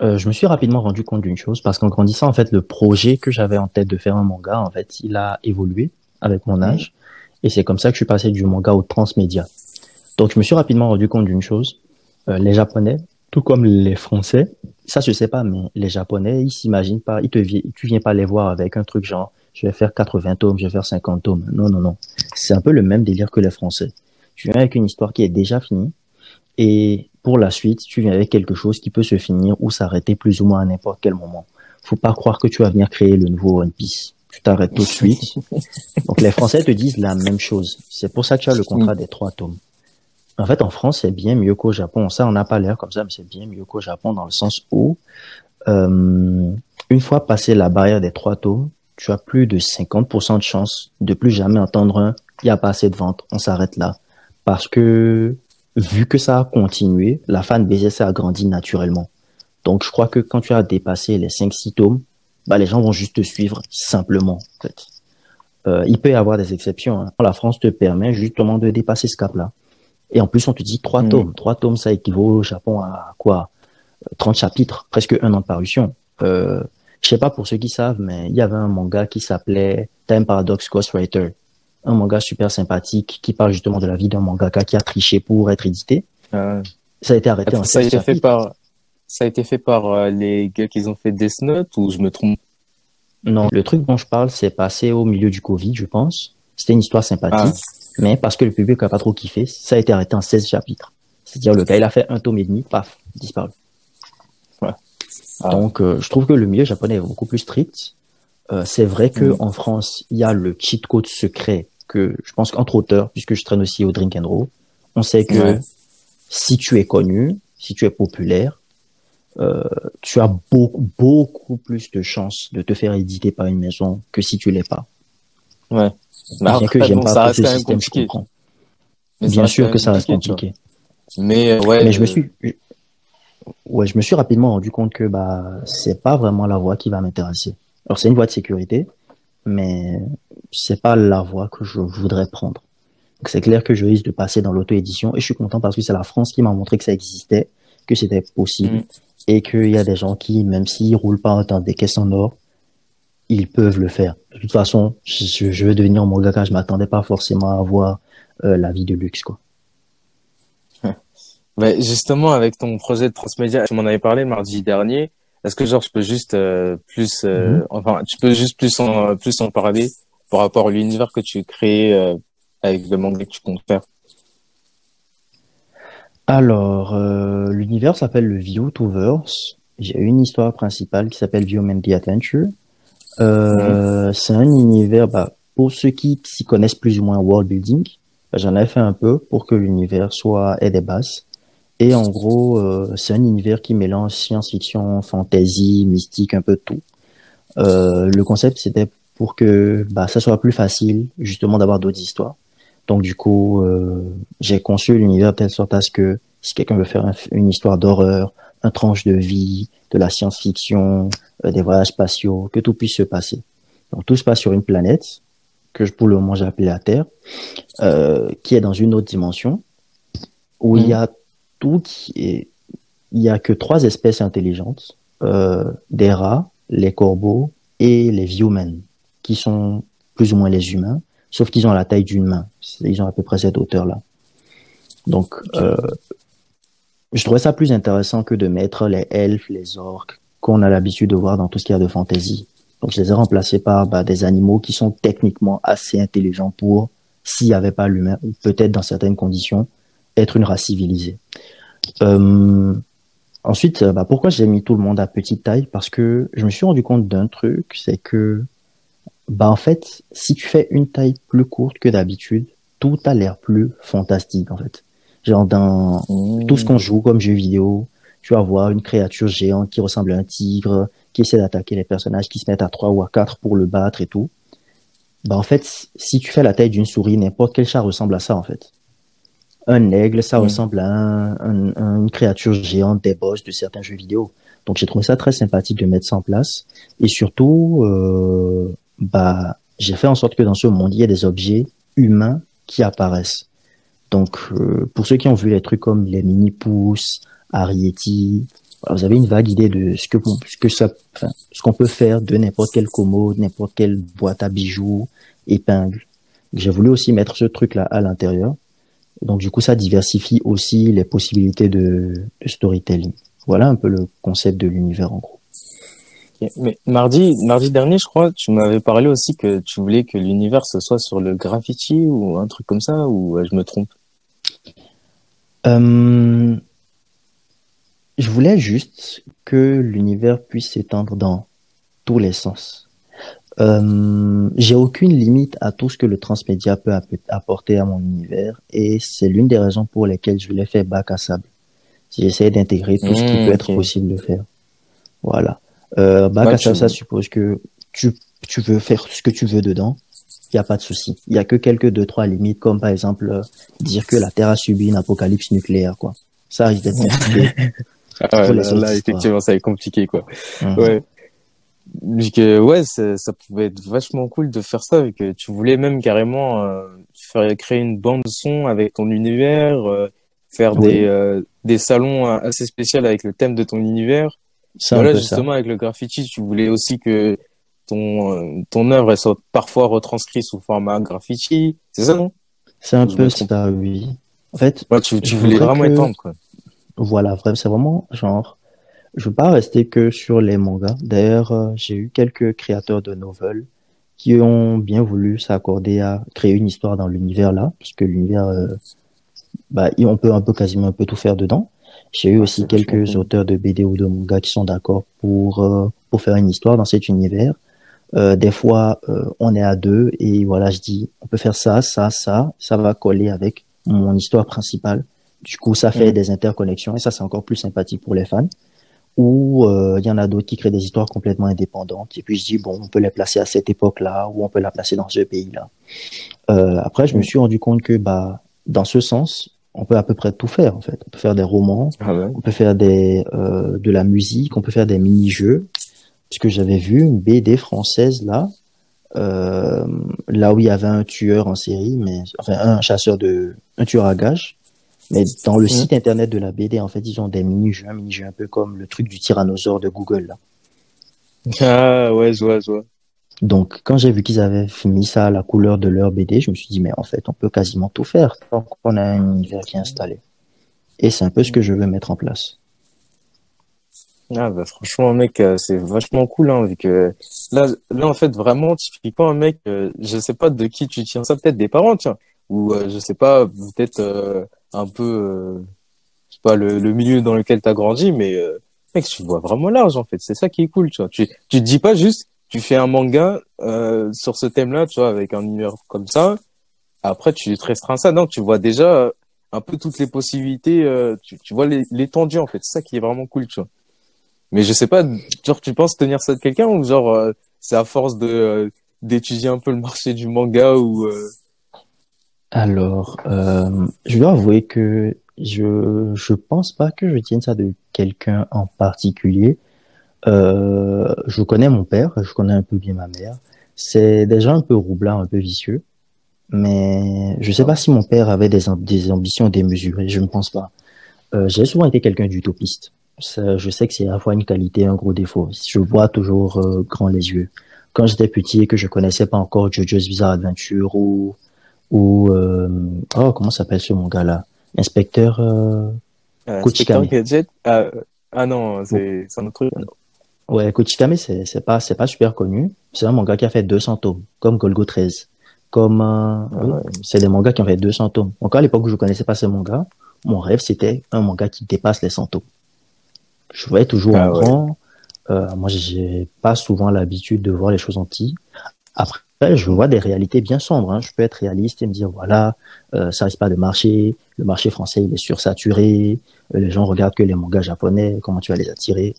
je me suis rapidement rendu compte d'une chose, parce qu'en grandissant, en fait, le projet que j'avais en tête de faire un manga, en fait, il a évolué avec mon âge, et c'est comme ça que je suis passé du manga au transmédia. Donc, je me suis rapidement rendu compte d'une chose, les Japonais, tout comme les Français, ça je sais pas, mais les Japonais, ils s'imaginent pas, tu viens pas les voir avec un truc genre, je vais faire 80 tomes, je vais faire 50 tomes. Non. C'est un peu le même délire que les Français. Tu viens avec une histoire qui est déjà finie, et pour la suite, tu viens avec quelque chose qui peut se finir ou s'arrêter plus ou moins à n'importe quel moment. Faut pas croire que tu vas venir créer le nouveau One Piece. Tu t'arrêtes tout de suite. Donc les Français te disent la même chose. C'est pour ça que tu as le contrat des 3 tomes. En fait, en France, c'est bien mieux qu'au Japon. Ça, on n'a pas l'air comme ça, mais c'est bien mieux qu'au Japon dans le sens où, une fois passé la barrière des 3 tomes, tu as plus de 50% de chance de plus jamais entendre il n'y a pas assez de ventes, on s'arrête là. Parce que, vu que ça a continué, la fanbase s'est agrandie naturellement. Donc, je crois que quand tu as dépassé les 5-6 tomes, bah, les gens vont juste te suivre simplement, en fait. Il peut y avoir des exceptions, hein. La France te permet justement de dépasser ce cap-là. Et en plus, on te dit 3 tomes. 3 tomes, ça équivaut au Japon à quoi? 30 chapitres, presque 1 an de parution. Je sais pas pour ceux qui savent, mais il y avait un manga qui s'appelait Time Paradox Ghostwriter. Un manga super sympathique qui parle justement de la vie d'un mangaka qui a triché pour être édité. Ça a été arrêté en 7 chapitres. Ça a été fait par les gars qui ont fait Death Note, ou je me trompe? Non, le truc dont je parle, c'est passé au milieu du Covid, je pense. C'était une histoire sympathique. Mais parce que le public n'a pas trop kiffé, ça a été arrêté en 16 chapitres. C'est-à-dire, le gars, il a fait 1 tome et demi, paf, disparu. Voilà. Donc, je trouve que le milieu japonais est beaucoup plus strict. C'est vrai qu'en France, il y a le cheat code secret que je pense qu'entre auteurs, puisque je traîne aussi au Drink and Row, on sait que si tu es connu, si tu es populaire, tu as beaucoup plus de chances de te faire éditer par une maison que si tu l'es pas. Ouais. Bah, bien que j'aime bon, pas ce système, je comprends. Mais bien sûr que ça reste compliqué. Mais je me suis rapidement rendu compte que bah c'est pas vraiment la voie qui va m'intéresser. Alors c'est une voie de sécurité, mais c'est pas la voie que je voudrais prendre. Donc c'est clair que je risque de passer dans l'auto-édition, et je suis content parce que c'est la France qui m'a montré que ça existait, que c'était possible, et qu'il y a des gens qui, même s'ils roulent pas dans des caisses en or, ils peuvent le faire. De toute façon, je veux devenir mangaka, je m'attendais pas forcément à avoir la vie de luxe, quoi. Bah, justement, avec ton projet de transmédia, tu m'en avais parlé mardi dernier. Est-ce que genre je peux juste plus, enfin, tu peux juste plus en parler par rapport à l'univers que tu crées avec le manga que tu comptes faire? Alors, l'univers s'appelle le Viotoverse. J'ai une histoire principale qui s'appelle Nandi Adventure. C'est un univers, pour ceux qui s'y connaissent plus ou moins world building, j'en ai fait un peu pour que l'univers ait des bases. Et en gros, c'est un univers qui mélange science-fiction, fantasy, mystique, un peu tout. Le concept, c'était pour que ça soit plus facile, justement, d'avoir d'autres histoires. Donc du coup, j'ai conçu l'univers de telle sorte à ce que si quelqu'un veut faire une histoire d'horreur, un tranche de vie, de la science-fiction, des voyages spatiaux, que tout puisse se passer. Donc tout se passe sur une planète, que pour le moment j'ai appelée la Terre, qui est dans une autre dimension, où il y a tout qui est... Il n'y a que 3 espèces intelligentes, des rats, les corbeaux et les viewmen, qui sont plus ou moins les humains, sauf qu'ils ont la taille d'une main. Ils ont à peu près cette hauteur-là. Donc, je trouvais ça plus intéressant que de mettre les elfes, les orques, qu'on a l'habitude de voir dans tout ce qu'il y a de fantasy. Donc, je les ai remplacés par des animaux qui sont techniquement assez intelligents pour, s'il n'y avait pas l'humain, peut-être dans certaines conditions, être une race civilisée. Ensuite, pourquoi j'ai mis tout le monde à petite taille? Parce que je me suis rendu compte d'un truc, c'est que en fait, si tu fais une taille plus courte que d'habitude, tout a l'air plus fantastique, en fait. Genre, dans tout ce qu'on joue comme jeu vidéo, tu vas voir une créature géante qui ressemble à un tigre, qui essaie d'attaquer les personnages, qui se mettent à 3 ou à 4 pour le battre et tout. En fait, si tu fais la taille d'une souris, n'importe quel chat ressemble à ça, en fait. Un aigle, ça ressemble à une créature géante des boss de certains jeux vidéo. Donc, j'ai trouvé ça très sympathique de mettre ça en place. Et surtout... j'ai fait en sorte que dans ce monde, il y ait des objets humains qui apparaissent. Donc, pour ceux qui ont vu les trucs comme les mini-pousses, Arietti, vous avez une vague idée de ce qu'on peut faire de n'importe quelle commode, n'importe quelle boîte à bijoux, épingle. J'ai voulu aussi mettre ce truc-là à l'intérieur. Donc, du coup, ça diversifie aussi les possibilités de storytelling. Voilà un peu le concept de l'univers, en gros. Mais mardi dernier, je crois, tu m'avais parlé aussi que tu voulais que l'univers ce soit sur le graffiti ou un truc comme ça, ou je me trompe? Je voulais juste que l'univers puisse s'étendre dans tous les sens. J'ai aucune limite à tout ce que le transmédia peut apporter à mon univers, et c'est l'une des raisons pour lesquelles je voulais faire bac à sable. J'essayais d'intégrer tout ce qui peut être possible de faire. Voilà. Ça suppose que tu veux faire ce que tu veux dedans, il n'y a pas de souci. Il n'y a que quelques 2-3 limites, comme par exemple dire que la Terre a subi une apocalypse nucléaire, quoi. Ça risque d'être compliqué. Là, effectivement, ça va être compliqué, quoi. Ouais. Vu que, ça pouvait être vachement cool de faire ça, vu que tu voulais même carrément créer une bande-son avec ton univers, faire des salons assez spéciaux avec le thème de ton univers. Voilà, justement, avec le graffiti, tu voulais aussi que ton œuvre elle soit parfois retranscrite sous format graffiti. C'est ça, non? C'est un peu ça, oui. En fait, tu voulais vraiment étendre, quoi. Voilà, c'est vraiment genre... Je veux pas rester que sur les mangas. D'ailleurs, j'ai eu quelques créateurs de novels qui ont bien voulu s'accorder à créer une histoire dans l'univers-là, puisque l'univers, on peut quasiment tout faire dedans. J'ai eu aussi quelques auteurs de BD ou de manga qui sont d'accord pour faire une histoire dans cet univers. Des fois, on est à 2 et voilà, je dis, on peut faire ça va coller avec mon histoire principale. Du coup, ça fait des interconnexions et ça, c'est encore plus sympathique pour les fans. Ou il y en a d'autres qui créent des histoires complètement indépendantes et puis je dis, bon, on peut les placer à cette époque-là ou on peut la placer dans ce pays-là. Après, je me suis rendu compte que dans ce sens... On peut à peu près tout faire, en fait. On peut faire des romans, on peut faire de la musique, on peut faire des mini-jeux. Parce que j'avais vu une BD française, là où il y avait un tueur en série, un tueur à gages. Mais dans le site internet de la BD, en fait, ils ont des mini-jeux, un mini-jeu un peu comme le truc du tyrannosaure de Google, là. Ah, ouais, je vois. Donc, quand j'ai vu qu'ils avaient mis ça à la couleur de leur BD, je me suis dit, mais en fait, on peut quasiment tout faire tant qu'on a un univers qui est installé. Et c'est un peu ce que je veux mettre en place. Ah bah franchement mec, c'est vachement cool hein, vu que là en fait vraiment typiquement un mec, je sais pas de qui tu tiens ça, peut-être des parents tiens, ou je sais pas, peut-être un peu je sais pas le milieu dans lequel t'as grandi, mais mec tu vois vraiment large en fait, c'est ça qui est cool tu vois, tu te dis pas juste tu fais un manga sur ce thème là tu vois avec un univers comme ça, après tu te restreins ça, non tu vois déjà un peu toutes les possibilités, tu vois l'étendue en fait, c'est ça qui est vraiment cool tu vois. Mais je sais pas, genre tu penses tenir ça de quelqu'un ou genre c'est à force de d'étudier un peu le marché du manga ou Alors, je dois avouer que je pense pas que je tienne ça de quelqu'un en particulier. Je connais mon père, je connais un peu bien ma mère. C'est des gens un peu roublards, un peu vicieux. Mais je sais pas si mon père avait des ambitions démesurées, je ne pense pas. J'ai souvent été quelqu'un d'utopiste. Ça, je sais que c'est à la fois une qualité et un gros défaut. Je vois toujours grand les yeux. Quand j'étais petit et que je connaissais pas encore JoJo's Bizarre Adventure ou oh comment s'appelle ce manga là, Inspecteur Kochikame. Ah non, c'est un autre truc. Ouais, Kochikame c'est pas super connu. C'est un manga qui a fait 200 tomes, comme Golgo 13. Comme c'est des mangas qui ont fait 200 tomes. Donc à l'époque où je connaissais pas ce manga, mon rêve c'était un manga qui dépasse les 100 tomes. Je voyais toujours en grand. Moi, j'ai pas souvent l'habitude de voir les choses en petit. Après, je vois des réalités bien sombres. Hein. Je peux être réaliste et me dire, voilà, ça risque pas de marcher. Le marché français, il est sursaturé. Les gens regardent que les mangas japonais. Comment tu vas les attirer?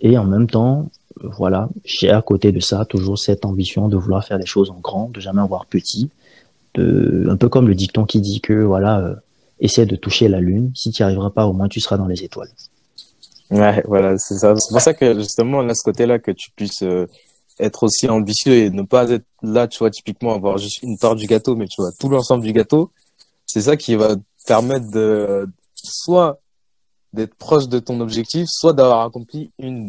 Et en même temps, voilà, j'ai à côté de ça toujours cette ambition de vouloir faire les choses en grand, de jamais en voir petit. Un peu comme le dicton qui dit que, voilà, essaie de toucher la lune. Si tu n'y arriveras pas, au moins tu seras dans les étoiles. Ouais, voilà, c'est ça. C'est pour ça que, justement, là, ce côté-là, que tu puisses être aussi ambitieux et ne pas être là, tu vois, typiquement, avoir juste une part du gâteau, mais tu vois, tout l'ensemble du gâteau, c'est ça qui va te permettre de, soit d'être proche de ton objectif, soit d'avoir accompli une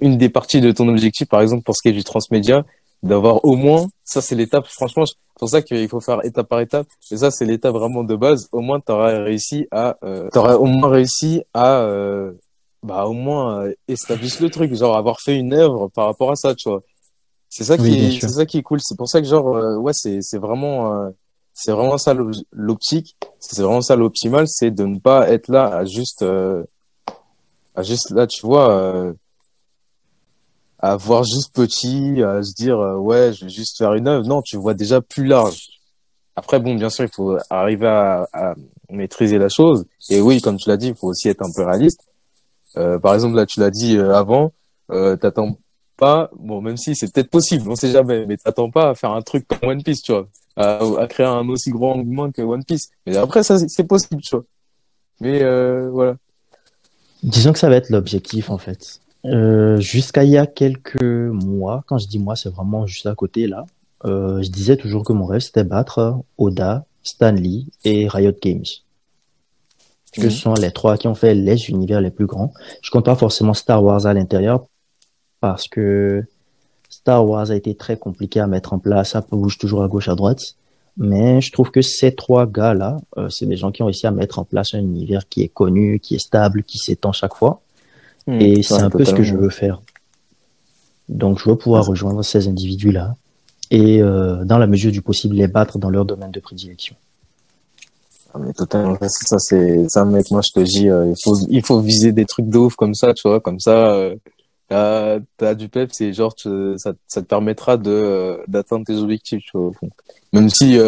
des parties de ton objectif, par exemple, pour ce qui est du transmédia, d'avoir au moins, ça, c'est l'étape, franchement, c'est pour ça qu'il faut faire étape par étape. Et ça, c'est l'étape vraiment de base. Au moins, t'auras réussi à établir le truc, genre avoir fait une œuvre par rapport à ça, tu vois. C'est ça qui est cool. C'est pour ça que genre, c'est vraiment ça l'optique. C'est vraiment ça l'optimal, c'est de ne pas être là à juste là, tu vois. À voir juste petit, à se dire ouais, je vais juste faire une œuvre. Non, tu vois déjà plus large. Après, bon, bien sûr, il faut arriver à maîtriser la chose. Et oui, comme tu l'as dit, il faut aussi être un peu réaliste. Par exemple, là, tu l'as dit avant, t'attends pas, bon, même si c'est peut-être possible, on sait jamais, mais t'attends pas à faire un truc comme One Piece, tu vois, à créer un aussi grand mouvement que One Piece. Mais après, ça, c'est possible, tu vois. Mais voilà. Disons que ça va être l'objectif, en fait. Jusqu'à il y a quelques mois, quand je dis moi, c'est vraiment juste à côté là, je disais toujours que mon rêve c'était battre Oda, Stan Lee et Riot Games. Ce sont les trois qui ont fait les univers les plus grands. Je compte pas forcément Star Wars à l'intérieur parce que Star Wars a été très compliqué à mettre en place, ça bouge toujours à gauche à droite, mais je trouve que ces trois gars là, c'est des gens qui ont réussi à mettre en place un univers qui est connu, qui est stable, qui s'étend chaque fois. Et c'est un peu ce que je veux faire. Donc, je veux pouvoir rejoindre ces individus-là et, dans la mesure du possible, les battre dans leur domaine de prédilection. Ah, mais totalement, ça, c'est ça, mec. Moi, je te dis, il faut viser des trucs de ouf comme ça, tu vois. Comme ça, t'as du peps et genre, ça te permettra d'atteindre tes objectifs, tu vois. Au fond. Même si,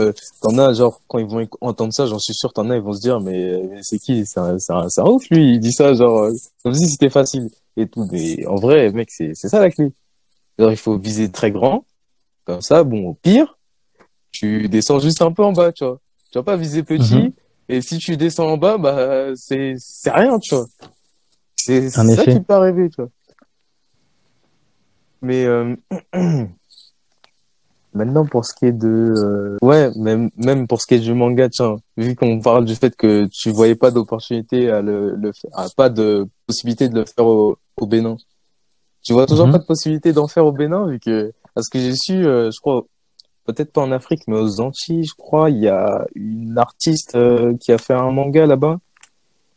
t'en as, genre, quand ils vont entendre ça, j'en suis sûr, t'en as, ils vont se dire, mais c'est qui? C'est un ouf, lui, il dit ça, genre, comme si c'était facile et tout. Mais en vrai, mec, c'est ça la clé. Genre, il faut viser très grand. Comme ça, bon, au pire, tu descends juste un peu en bas, tu vois. Tu vas pas viser petit. Et si tu descends en bas, bah, c'est rien, tu vois. C'est ça qui peut arriver, tu vois. Mais, Maintenant, pour ce qui est de... Ouais, même pour ce qui est du manga, tiens, vu qu'on parle du fait que tu voyais pas d'opportunité à le faire, pas de possibilité de le faire au Bénin. Tu vois toujours pas de possibilité d'en faire au Bénin, vu que, à ce que j'ai su, je crois, peut-être pas en Afrique, mais aux Antilles, je crois, il y a une artiste qui a fait un manga là-bas,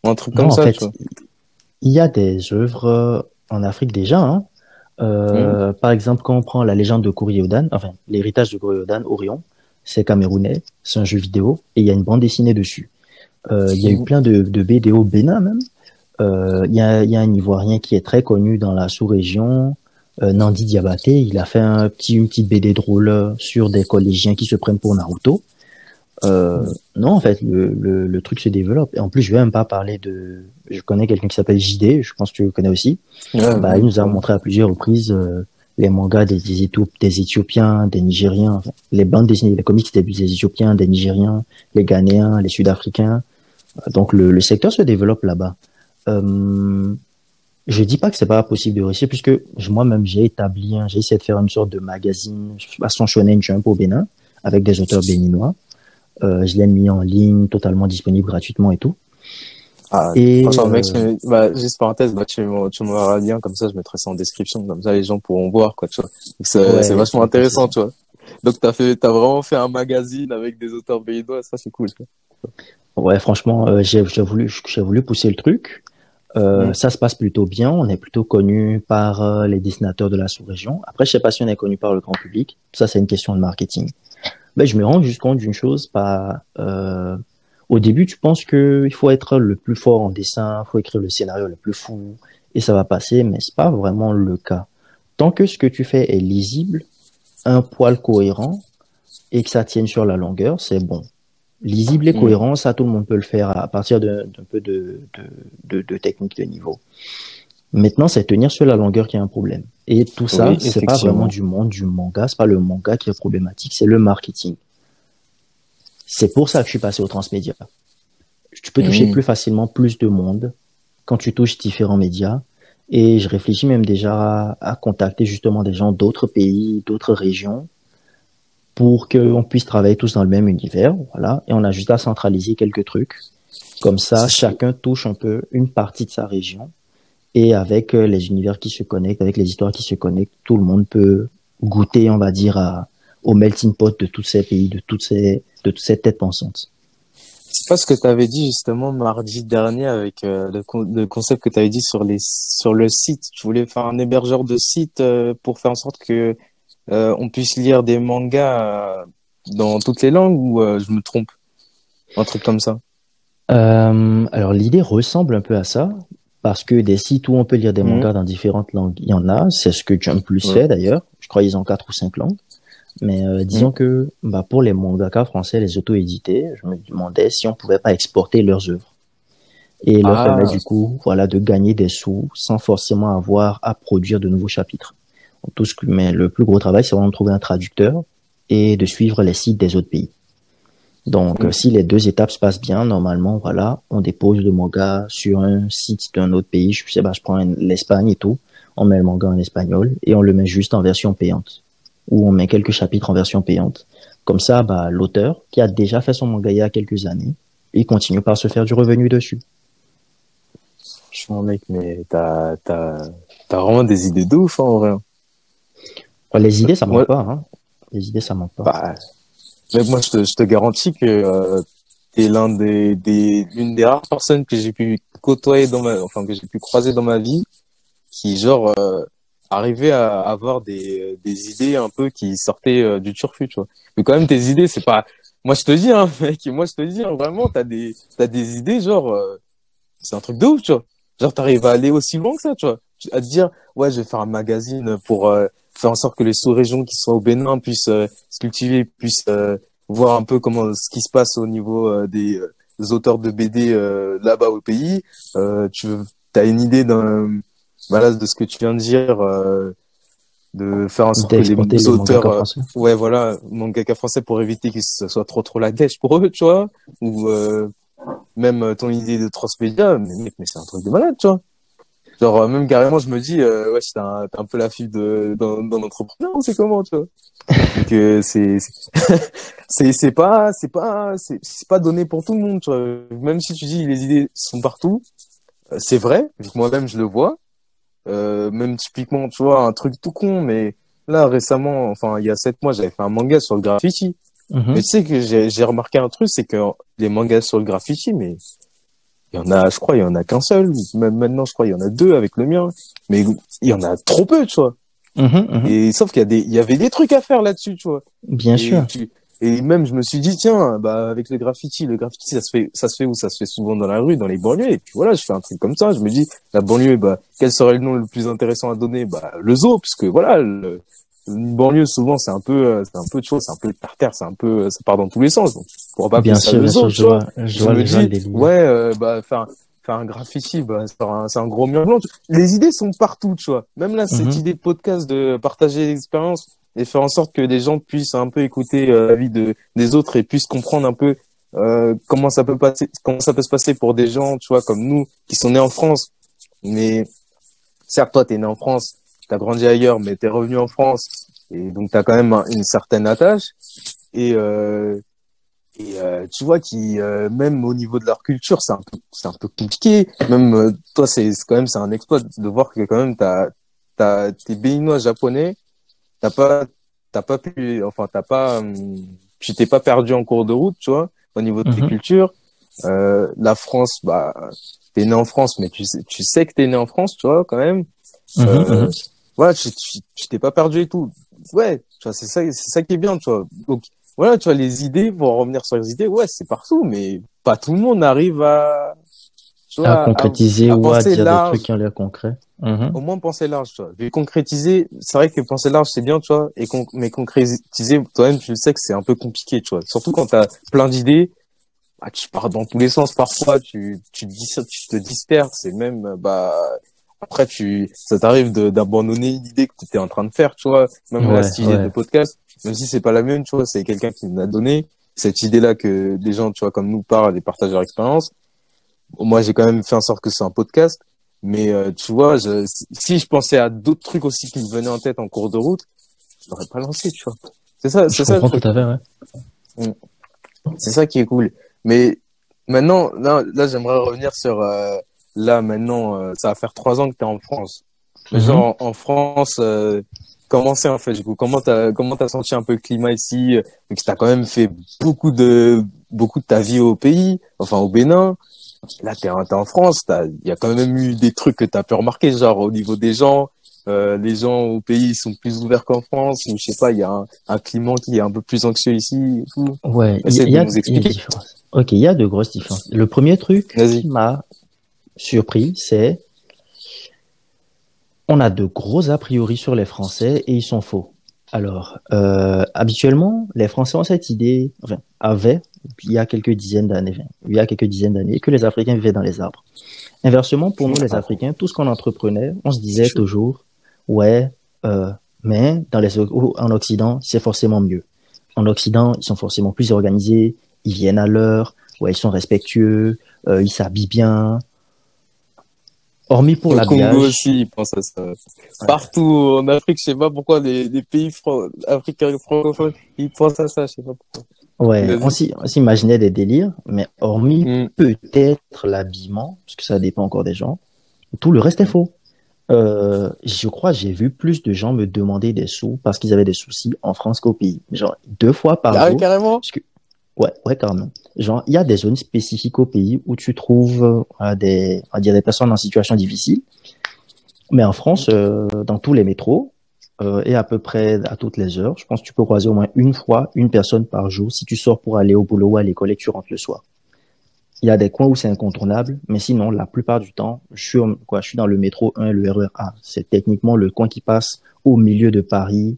un truc comme ça. En fait, tu vois. Il y a des œuvres en Afrique déjà, hein. Par exemple, quand on prend la légende de Koryodan, enfin, l'héritage de Koryodan, Orion, c'est camerounais, c'est un jeu vidéo, et il y a une bande dessinée dessus. Il y a eu plein de BD au Bénin même. Il y a un Ivoirien qui est très connu dans la sous-région, Nandi Diabaté, il a fait une petite BD drôle sur des collégiens qui se prennent pour Naruto. Non, en fait, le truc se développe. Et en plus, je vais même pas parler de... Je connais quelqu'un qui s'appelle Jidé, je pense que tu le connais aussi. Bah, il nous a montré à plusieurs reprises les mangas des Éthiopiens, des Nigériens, enfin, les bandes dessinées, les comics des Éthiopiens, des Nigériens, les Ghanéens, les Sud-Africains. Donc, le secteur se développe là-bas. Je dis pas que c'est pas possible de réussir, puisque moi-même, j'ai essayé de faire une sorte de magazine, façon shonen, je suis un peu au Bénin, avec des auteurs béninois. Je l'ai mis en ligne, totalement disponible gratuitement et tout. Ah, et franchement, mec, juste parenthèse, tu m'enverras un lien, comme ça, je mettrai ça en description, comme ça, les gens pourront voir, quoi, tu vois. C'est vachement intéressant, tu vois. Donc, t'as vraiment fait un magazine avec des auteurs béninois, ça, c'est cool. Ouais, franchement, j'ai voulu pousser le truc. Ça se passe plutôt bien. On est plutôt connu par les dessinateurs de la sous-région. Après, je sais pas si on est connu par le grand public. Ça, c'est une question de marketing. Ben, je me rends juste compte d'une chose. Au début, tu penses qu'il faut être le plus fort en dessin, il faut écrire le scénario le plus fou, et ça va passer, mais c'est pas vraiment le cas. Tant que ce que tu fais est lisible, un poil cohérent, et que ça tienne sur la longueur, c'est bon. Lisible et cohérent, ça, tout le monde peut le faire à partir d'un peu de technique de niveau. Maintenant, c'est tenir sur la longueur qui est un problème. Et tout ça, c'est pas vraiment du monde du manga, c'est pas le manga qui est problématique, c'est le marketing. C'est pour ça que je suis passé au transmédia. Tu peux toucher plus facilement plus de monde quand tu touches différents médias. Et je réfléchis même déjà à contacter justement des gens d'autres pays, d'autres régions, pour qu'on puisse travailler tous dans le même univers, voilà. Et on a juste à centraliser quelques trucs. Comme ça, chacun touche un peu une partie de sa région. Et avec les univers qui se connectent, avec les histoires qui se connectent, tout le monde peut goûter, on va dire, au melting pot de tous ces pays, de toutes ces têtes pensantes. C'est pas ce que tu avais dit justement mardi dernier avec le concept que tu avais dit sur le site. Tu voulais faire un hébergeur de site pour faire en sorte que on puisse lire des mangas dans toutes les langues, ou je me trompe? Un truc comme ça. Alors, l'idée ressemble un peu à ça, parce que des sites où on peut lire des mangas dans différentes langues, il y en a. C'est ce que Jump Plus fait d'ailleurs. Je crois qu'ils ont 4 ou 5 langues. Mais disons que pour les mangakas français, les auto-édités, je me demandais si on pouvait pas exporter leurs œuvres. Et leur permettre du coup de gagner des sous sans forcément avoir à produire de nouveaux chapitres. Mais le plus gros travail, c'est vraiment de trouver un traducteur et de suivre les sites des autres pays. Donc, si les deux étapes se passent bien, normalement, on dépose le manga sur un site d'un autre pays. Je sais pas, je prends l'Espagne et tout. On met le manga en espagnol et on le met juste en version payante, ou on met quelques chapitres en version payante. Comme ça, l'auteur qui a déjà fait son manga il y a quelques années, il continue par se faire du revenu dessus. Franchement, mec, mais t'as vraiment des idées de ouf, hein, en vrai. Les idées, ça manque pas. Hein. Les idées, ça manque pas. Mais moi, je te garantis que t'es l'une des rares personnes que j'ai pu côtoyer que j'ai pu croiser dans ma vie, qui arrivait à avoir des idées un peu qui sortaient du turfu, tu vois. Mais quand même, tes idées, c'est pas. Moi, je te dis, hein, mec. Moi, je te dis, hein, vraiment, t'as des idées, c'est un truc de ouf, tu vois. Genre, t'arrives à aller aussi loin que ça, tu vois. À te dire, ouais, je vais faire un magazine pour faire en sorte que les sous-régions qui sont au Bénin puissent se cultiver, puissent voir un peu ce qui se passe au niveau des auteurs de BD là-bas au pays. T'as une idée de ce que tu viens de dire, de faire en sorte que les auteurs, mangaka français, pour éviter que ce soit trop la dèche pour eux, tu vois, ou même ton idée de transmédia, mais c'est un truc de malade, tu vois. Genre, même carrément, je me dis, ouais, t'as un peu la fibre d'un entrepreneur, c'est comment, tu vois. Donc, c'est pas donné pour tout le monde, tu vois. Même si tu dis, les idées sont partout, c'est vrai, vu que moi-même, je le vois. Même typiquement, tu vois, un truc tout con, mais Là, récemment, enfin, il y a 7 mois, j'avais fait un manga sur le graffiti. Mmh. Mais tu sais que j'ai remarqué un truc, c'est que les mangas sur le graffiti, mais il y en a, je crois, il y en a qu'un seul. Même maintenant, je crois, il y en a 2 avec le mien. Mais il y en a trop peu, tu vois. Mmh, mmh. Et sauf qu'il y a des, il y avait des trucs à faire là-dessus, tu vois. Bien sûr. Et même, je me suis dit, tiens, bah, avec le graffiti, ça se fait où? Ça se fait souvent dans la rue, dans les banlieues. Et puis voilà, je fais un truc comme ça. Je me dis, la banlieue, bah, quel serait le nom le plus intéressant à donner? Bah, le zoo, parce que voilà, une banlieue, souvent, c'est un peu de choses, c'est un peu de tartare, ça part dans tous les sens. Donc, on pourra pas bien faire sûr, ça le zoo, tu vois. Je me dis, faire un graffiti, bah, c'est un gros mur blanc. Les idées sont partout, tu vois. Même là, cette idée de podcast, de partager l'expérience, et faire en sorte que les gens puissent un peu écouter la vie des autres et puissent comprendre un peu comment ça peut se passer pour des gens, tu vois, comme nous, qui sont nés en France. Mais certes, toi, t'es né en France, t'as grandi ailleurs, mais t'es revenu en France, et donc t'as quand même une certaine attache. Et tu vois même au niveau de leur culture, c'est un peu compliqué. Même toi, c'est quand même un exploit de voir que quand même t'es béninois japonais. Tu t'es pas perdu en cours de route, tu vois, au niveau de tes cultures. La France, bah, t'es né en France, mais tu sais que t'es né en France, tu vois, quand même. Voilà, tu t'es pas perdu et tout. Ouais, tu vois, c'est ça qui est bien, tu vois. Donc, voilà, tu vois, les idées, pour revenir sur les idées, ouais, c'est partout, mais pas tout le monde arrive à, tu vois, à concrétiser ou à dire large. Des trucs qui ont l'air concrets. Au moins penser large, tu vois. Et concrétiser, c'est vrai que penser large c'est bien, tu vois, mais concrétiser toi-même, tu sais que c'est un peu compliqué, tu vois. Surtout quand t'as plein d'idées, bah, tu pars dans tous les sens parfois, tu te disperses et même bah après ça t'arrive d'abandonner une idée que tu étais en train de faire, tu vois. Même la idée de podcast, même si c'est pas la mienne, tu vois, c'est quelqu'un qui nous a donné cette idée-là que des gens, tu vois, comme nous parlent et partagent leur expérience. Moi, j'ai quand même fait en sorte que c'est un podcast, mais tu vois, si je pensais à d'autres trucs aussi qui me venaient en tête en cours de route, je l'aurais pas lancé, tu vois. C'est ça. Je comprends tout à fait, ouais. C'est ça qui est cool. Mais maintenant, là j'aimerais revenir sur ça va faire 3 ans que t'es en France. Genre en France, comment c'est en fait du coup? Comment t'as senti un peu le climat ici? Donc t'as quand même fait beaucoup de ta vie au Bénin. Là, t'es en France, il y a quand même eu des trucs que t'as pu remarquer, genre au niveau des gens, les gens au pays sont plus ouverts qu'en France, ou je sais pas, il y a un climat qui est un peu plus anxieux ici et tout. Ouais, il y a des différences. Ok, il y a de grosses différences. Le premier truc qui m'a surpris, c'est on a de gros a priori sur les Français et ils sont faux. Alors, habituellement, les Français ont cette idée, enfin, avaient, il y a quelques dizaines d'années, que les Africains vivaient dans les arbres. Inversement, pour nous, les Africains, tout ce qu'on entreprenait, on se disait toujours, mais en Occident, c'est forcément mieux. En Occident, ils sont forcément plus organisés, ils viennent à l'heure, ouais, ils sont respectueux, ils s'habillent bien. Hormis pour l'habillage. Au Congo aussi, ils pensent à ça. Ouais. Partout en Afrique, je sais pas pourquoi, les pays africains francophones, ils pensent à ça, je sais pas pourquoi. Ouais, on s'imaginait des délires, mais hormis peut-être l'habillement, parce que ça dépend encore des gens, tout le reste est faux. Je crois j'ai vu plus de gens me demander des sous parce qu'ils avaient des soucis en France qu'au pays. Genre 2 fois par jour. Ah, carrément? Ouais, carrément. Genre, il y a des zones spécifiques au pays où tu trouves des personnes en situation difficile, mais en France, dans tous les métros, et à peu près à toutes les heures, je pense que tu peux croiser au moins une fois une personne par jour si tu sors pour aller au boulot ou à l'école et que tu rentres le soir. Il y a des coins où c'est incontournable, mais sinon, la plupart du temps, je suis dans le métro 1 et le RER A. C'est techniquement le coin qui passe au milieu de Paris.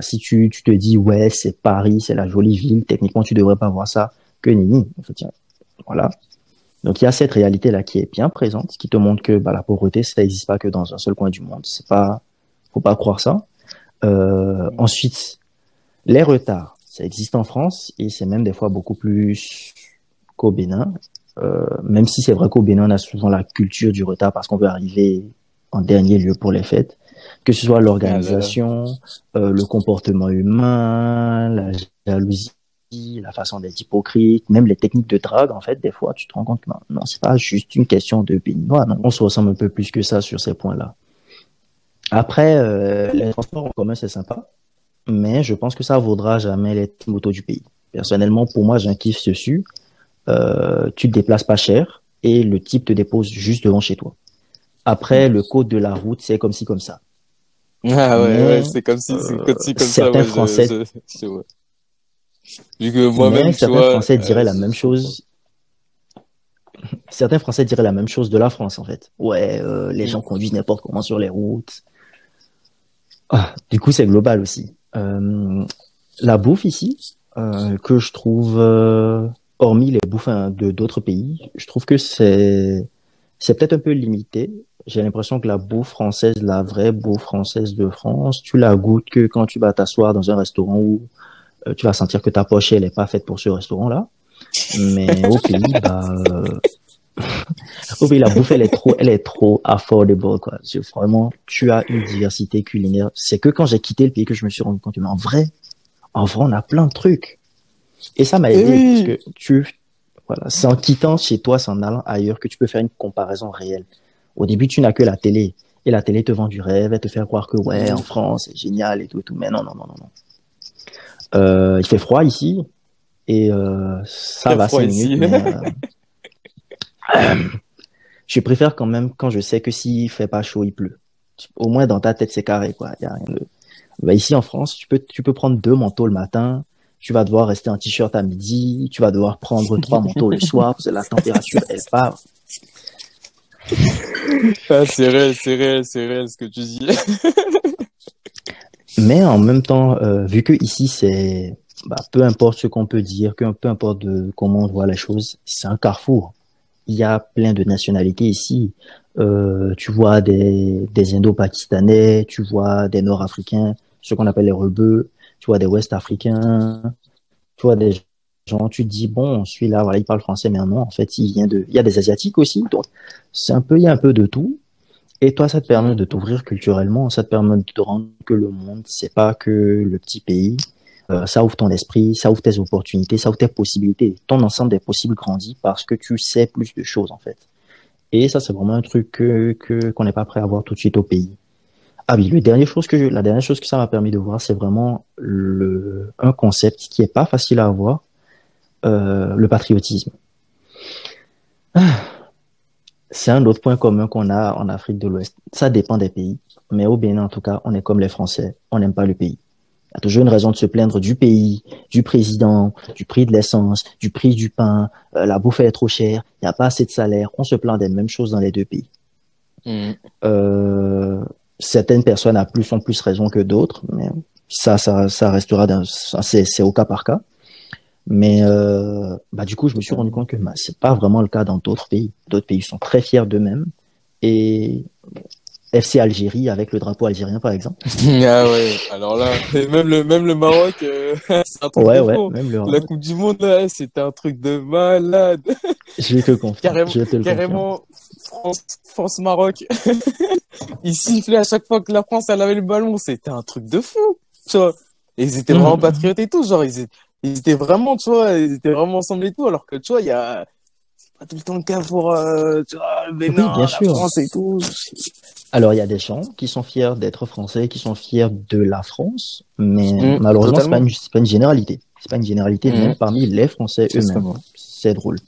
Si tu te dis, ouais, c'est Paris, c'est la jolie ville, techniquement, tu devrais pas voir ça, que nini. En fait, voilà. Donc, il y a cette réalité-là qui est bien présente, qui te montre que la pauvreté, ça n'existe pas que dans un seul coin du monde. Faut pas croire ça. Ensuite, les retards, ça existe en France et c'est même des fois beaucoup plus qu'au Bénin. Même si c'est vrai qu'au Bénin, on a souvent la culture du retard parce qu'on veut arriver en dernier lieu pour les fêtes. Que ce soit l'organisation, le comportement humain, la jalousie, la façon d'être hypocrite, même les techniques de drague, en fait, des fois, tu te rends compte que non, c'est pas juste une question de Béninois. Non. On se ressemble un peu plus que ça sur ces points-là. Après, les transports en commun, c'est sympa, mais je pense que ça vaudra jamais les motos du pays. Personnellement, pour moi, j'ai un kiff dessus. Tu te déplaces pas cher et le type te dépose juste devant chez toi. Après, le code de la route, c'est comme ci, comme ça. Ah ouais, ouais, c'est comme si, comme ça. Certains Français... Vu que moi-même, tu vois... Français diraient la même chose... Certains Français diraient la même chose de la France, en fait. Ouais, les gens conduisent n'importe comment sur les routes. Ah, du coup, c'est global aussi. La bouffe ici, que je trouve... hormis les bouffes de d'autres pays, je trouve que c'est peut-être un peu limité. J'ai l'impression que la bouffe française, la vraie bouffe française de France, tu la goûtes que quand tu vas t'asseoir dans un restaurant où tu vas sentir que ta poche, elle n'est pas faite pour ce restaurant-là. Mais au pays, au pays, la bouffe, elle est trop affordable, quoi. C'est vraiment, tu as une diversité culinaire. C'est que quand j'ai quitté le pays que je me suis rendu compte, mais en vrai, on a plein de trucs. Et ça m'a aidé, parce que c'est en quittant chez toi, c'est en allant ailleurs que tu peux faire une comparaison réelle. Au début, tu n'as que la télé, et la télé te vend du rêve, elle te fait croire que ouais, en France, c'est génial et tout, mais non. Il fait froid ici, et ça va 5 minutes, mais, je préfère quand même quand je sais que s'il fait pas chaud, il pleut. Au moins dans ta tête, c'est carré, quoi. Y a rien de... Bah, ici en France, tu peux prendre 2 manteaux le matin. Tu vas devoir rester en t-shirt à midi, tu vas devoir prendre 3 manteaux le soir, parce que la température, elle part. Ah, c'est réel ce que tu dis. Mais en même temps, vu que ici, c'est peu importe ce qu'on peut dire, peu importe comment on voit la chose, c'est un carrefour. Il y a plein de nationalités ici. Tu vois des Indo-Pakistanais, tu vois des Nord-Africains, ce qu'on appelle les rebeux. Tu vois des Ouest-Africains, tu vois des gens, tu te dis, bon, celui-là, voilà, il parle français, mais non, en fait, il y a des Asiatiques aussi, donc il y a un peu de tout, et toi, ça te permet de t'ouvrir culturellement, ça te permet de te rendre que le monde, c'est pas que le petit pays, ça ouvre ton esprit, ça ouvre tes opportunités, ça ouvre tes possibilités, ton ensemble des possibles grandit parce que tu sais plus de choses, en fait. Et ça, c'est vraiment un truc qu'on n'est pas prêt à voir tout de suite au pays. Ah oui, la dernière chose que ça m'a permis de voir, c'est vraiment un concept qui est pas facile à avoir, le patriotisme. C'est un autre point commun qu'on a en Afrique de l'Ouest. Ça dépend des pays, mais au Bénin, en tout cas, on est comme les Français, on n'aime pas le pays. Il y a toujours une raison de se plaindre du pays, du président, du prix de l'essence, du prix du pain, la bouffe est trop chère, il n'y a pas assez de salaire, on se plaint des mêmes choses dans les 2 pays. Certaines personnes ont plus raison que d'autres, mais ça restera c'est au cas par cas. Mais du coup, je me suis rendu compte que c'est pas vraiment le cas dans d'autres pays. D'autres pays sont très fiers d'eux-mêmes. Et FC Algérie avec le drapeau algérien, par exemple. Ah ouais. Alors là, même le Maroc, c'est un truc la Coupe du Monde, là, c'était un truc de malade. Je te confirme. Carrément France-Maroc. Ils sifflaient à chaque fois que la France, elle avait le ballon. C'était un truc de fou, tu vois. Et ils étaient vraiment patriotes et tout. Genre, ils étaient vraiment, tu vois, ils étaient vraiment ensemble et tout. Alors que, tu vois, c'est pas tout le temps le cas pour, tu vois, le Bénin, France et tout. Alors, il y a des gens qui sont fiers d'être français, qui sont fiers de la France. Mais malheureusement, c'est pas une généralité. C'est pas une généralité, même parmi les Français eux-mêmes. C'est drôle.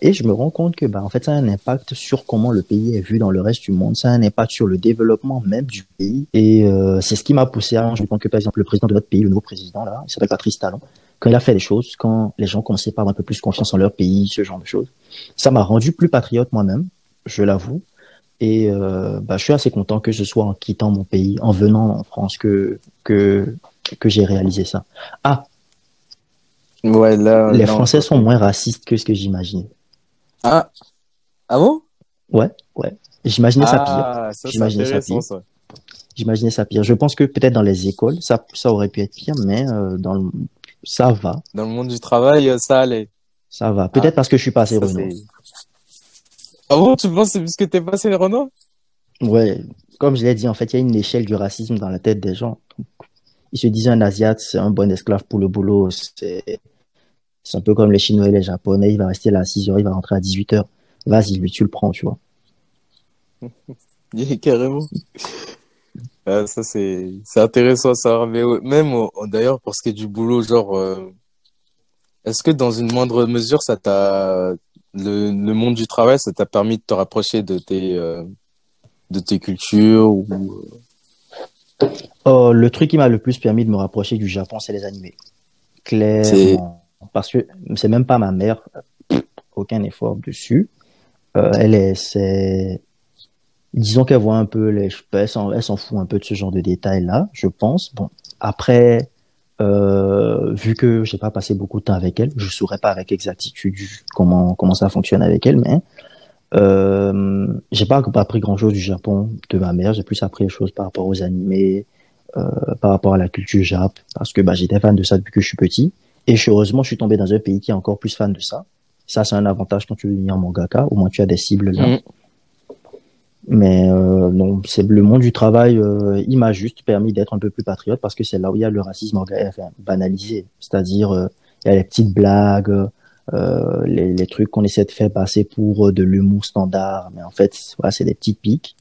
Et je me rends compte que, en fait, ça a un impact sur comment le pays est vu dans le reste du monde. Ça a un impact sur le développement même du pays. Et c'est ce qui m'a poussé à... Je pense que, par exemple, le président de notre pays, le nouveau président, là, il s'appelle Patrice Talon, quand il a fait des choses, quand les gens commençaient à avoir un peu plus confiance en leur pays, ce genre de choses, ça m'a rendu plus patriote moi-même, je l'avoue. Et je suis assez content que ce soit en quittant mon pays, en venant en France, que j'ai réalisé ça. Ah, ouais, là, les Français sont moins racistes que ce que j'imaginais. Ah bon? Ouais. J'imaginais ça pire. J'imaginais ça pire. Je pense que peut-être dans les écoles, ça aurait pu être pire, mais ça va. Dans le monde du travail, ça allait. Ça va. Peut-être parce que je suis pas assez Renaud. Ah bon, tu penses que c'est parce que t'es pas assez Renaud? Ouais. Comme je l'ai dit, en fait, il y a une échelle du racisme dans la tête des gens. Ils se disent un Asiate, c'est un bon esclave pour le boulot. C'est un peu comme les Chinois et les Japonais. Il va rester là à 6 heures, il va rentrer à 18 heures. Vas-y, lui, tu le prends, tu vois. Carrément. Ça, c'est intéressant à savoir. Mais même, d'ailleurs, pour ce qui est du boulot, genre, est-ce que dans une moindre mesure, ça t'a le monde du travail, ça t'a permis de te rapprocher de tes cultures ou... Le truc qui m'a le plus permis de me rapprocher du Japon, c'est les animés. Clairement. Parce que c'est même pas ma mère, aucun effort dessus. Disons qu'elle voit un peu elle s'en fout un peu de ce genre de détails-là, je pense. Bon, après, vu que j'ai pas passé beaucoup de temps avec elle, je saurais pas avec exactitude comment ça fonctionne avec elle, mais j'ai pas appris grand-chose du Japon de ma mère. J'ai plus appris les choses par rapport aux animés, par rapport à la culture Jap, parce que j'étais fan de ça depuis que je suis petit. Et heureusement, je suis tombé dans un pays qui est encore plus fan de ça. Ça, c'est un avantage quand tu veux devenir mangaka. Au moins, tu as des cibles là. Mmh. Mais non, c'est le monde du travail, il m'a juste permis d'être un peu plus patriote parce que c'est là où il y a le racisme banalisé. C'est-à-dire, il y a les petites blagues, les trucs qu'on essaie de faire passer pour de l'humour standard. Mais en fait, voilà, c'est des petites piques.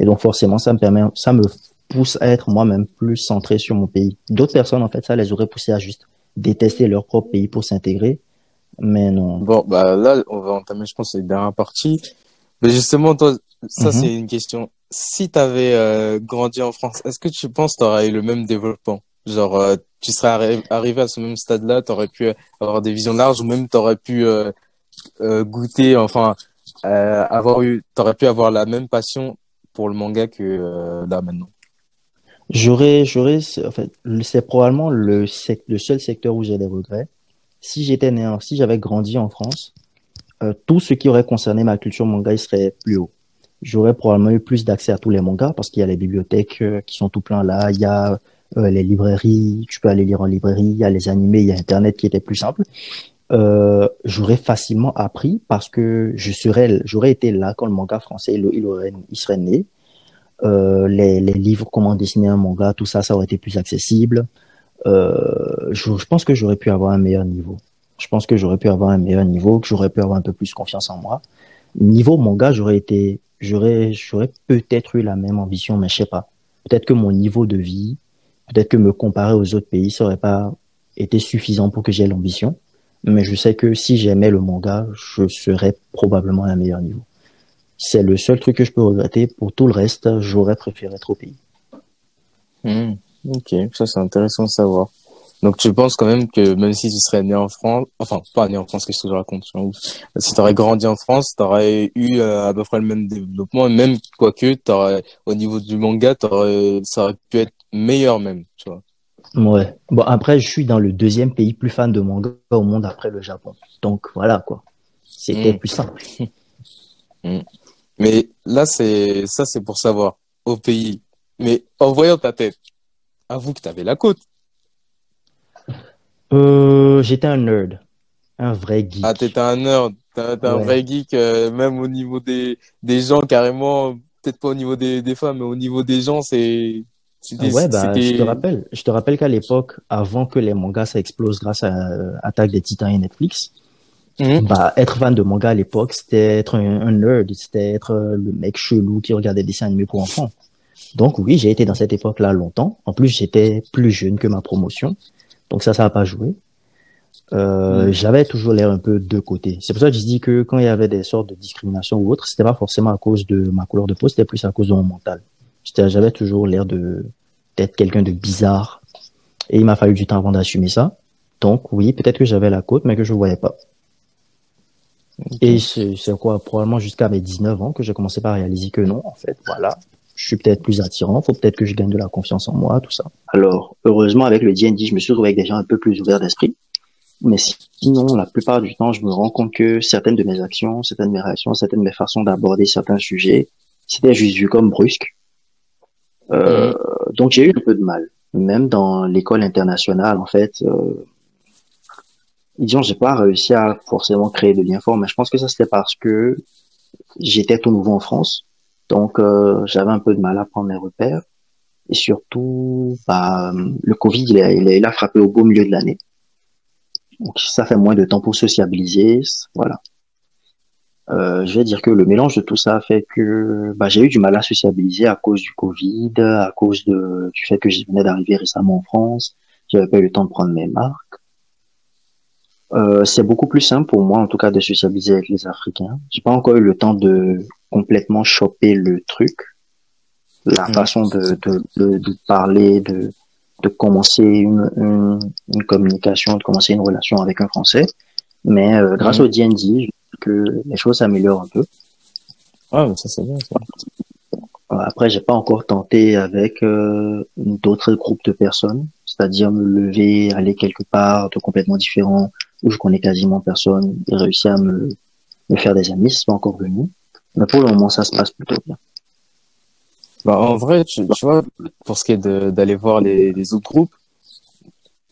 Et donc, forcément, ça me pousse à être moi-même plus centré sur mon pays. D'autres personnes, en fait, ça les aurait poussé à juste détester leur propre pays pour s'intégrer. Mais non. Bon, là, on va entamer, je pense, la dernière partie. Mais justement, toi, ça, c'est une question. Si tu avais grandi en France, est-ce que tu penses que tu aurais eu le même développement? Genre, tu serais arrivé à ce même stade-là, tu aurais pu avoir des visions larges ou même tu aurais pu goûter, enfin, tu aurais pu avoir la même passion pour le manga que là maintenant? C'est probablement le seul secteur où j'ai des regrets. Si j'avais grandi en France, tout ce qui aurait concerné ma culture manga, il serait plus haut. J'aurais probablement eu plus d'accès à tous les mangas parce qu'il y a les bibliothèques qui sont tout plein là, il y a les librairies, tu peux aller lire en librairie, il y a les animés, il y a Internet qui était plus simple. J'aurais facilement appris parce que j'aurais été là quand le manga français il serait né. Les livres, comment dessiner un manga, tout ça, ça aurait été plus accessible. Je pense que j'aurais pu avoir un meilleur niveau. Que j'aurais pu avoir un peu plus confiance en moi. Niveau manga, j'aurais peut-être eu la même ambition, mais je sais pas. Peut-être que mon niveau de vie, peut-être que me comparer aux autres pays, ça aurait pas été suffisant pour que j'aie l'ambition. Mais je sais que si j'aimais le manga, je serais probablement à un meilleur niveau. C'est le seul truc que je peux regretter. Pour tout le reste, j'aurais préféré être au pays. Mmh, ok, ça c'est intéressant de savoir. Donc tu penses quand même que même si tu serais né en France, enfin pas né en France, qu'est-ce que je raconte, si tu aurais grandi en France, tu aurais eu à peu près le même développement, et même quoique au niveau du manga, ça aurait pu être meilleur même, tu vois. Ouais. Bon après je suis dans le deuxième pays plus fan de manga au monde après le Japon. Donc voilà quoi. C'était plus simple. Mais là c'est pour savoir au pays. Mais en voyant ta tête, avoue que tu avais la côte. J'étais un nerd, un vrai geek. Ah, t'étais un nerd, t'es un vrai geek, même au niveau des gens, carrément, peut-être pas au niveau des femmes, mais au niveau des gens, je te rappelle qu'à l'époque, avant que les mangas ça explose grâce à Attaque des Titans et Netflix, être fan de manga à l'époque, c'était être un nerd, c'était être le mec chelou qui regardait des dessins animés pour enfants. Donc oui, j'ai été dans cette époque-là longtemps. En plus, j'étais plus jeune que ma promotion. Donc ça n'a pas joué. J'avais toujours l'air un peu de côté. C'est pour ça que je dis que quand il y avait des sortes de discrimination ou autre, c'était pas forcément à cause de ma couleur de peau, c'était plus à cause de mon mental. J'avais toujours l'air d'être quelqu'un de bizarre. Et il m'a fallu du temps avant d'assumer ça. Donc oui, peut-être que j'avais la côte, mais que je ne voyais pas. Okay. Et c'est quoi, probablement jusqu'à mes 19 ans que j'ai commencé par réaliser que non, en fait, voilà. Je suis peut-être plus attirant, faut peut-être que je gagne de la confiance en moi, tout ça. Alors, heureusement, avec le D&D, je me suis retrouvé avec des gens un peu plus ouverts d'esprit. Mais sinon, la plupart du temps, je me rends compte que certaines de mes actions, certaines de mes réactions, certaines de mes façons d'aborder certains sujets, c'était juste vu comme brusque. Donc, j'ai eu un peu de mal. Même dans l'école internationale, en fait, disons, j'ai pas réussi à forcément créer de liens forts, mais je pense que ça, c'était parce que j'étais tout nouveau en France. Donc, j'avais un peu de mal à prendre mes repères. Et surtout, le Covid, il a frappé au beau milieu de l'année. Donc, ça fait moins de temps pour sociabiliser. Voilà. Je vais dire que le mélange de tout ça a fait que bah, j'ai eu du mal à sociabiliser à cause du Covid, à cause du fait que je venais d'arriver récemment en France, j'avais pas eu le temps de prendre mes marques. C'est beaucoup plus simple pour moi en tout cas de sociabiliser avec les Africains. J'ai pas encore eu le temps de complètement choper le truc, la façon de parler, de commencer une communication, de commencer une relation avec un Français. Mais grâce au D&D, que les choses s'améliorent un peu. Ah, mais ça c'est bien. Ça. Après, j'ai pas encore tenté avec d'autres groupes de personnes, c'est-à-dire me lever, aller quelque part de complètement différent où je connais quasiment personne et réussir à me faire des amis. C'est pas encore venu, mais pour le moment, ça se passe plutôt bien. Bah, en vrai, tu vois, pour ce qui est d'aller voir les autres groupes,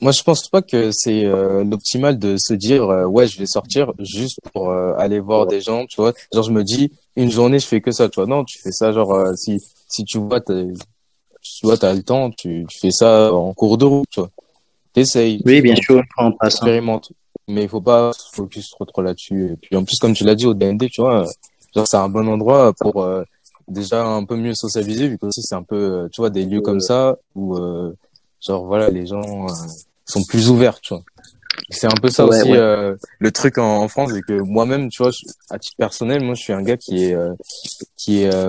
moi je pense pas que c'est l'optimal de se dire ouais je vais sortir juste pour aller voir des gens, tu vois, genre je me dis une journée je fais que ça, tu vois. Non, tu fais ça genre si tu vois t'as le temps, tu fais ça en cours de route, tu vois, t'essayes, oui bien sûr, expérimente, mais il faut pas se focus trop là-dessus. Et puis en plus comme tu l'as dit au DND, tu vois, genre c'est un bon endroit pour déjà un peu mieux socialiser, vu que aussi c'est un peu tu vois des lieux comme ça où genre voilà les gens sont plus ouverts, tu vois. C'est un peu ça aussi. Le truc en France, c'est que moi-même, tu vois, à titre personnel, moi je suis un gars qui est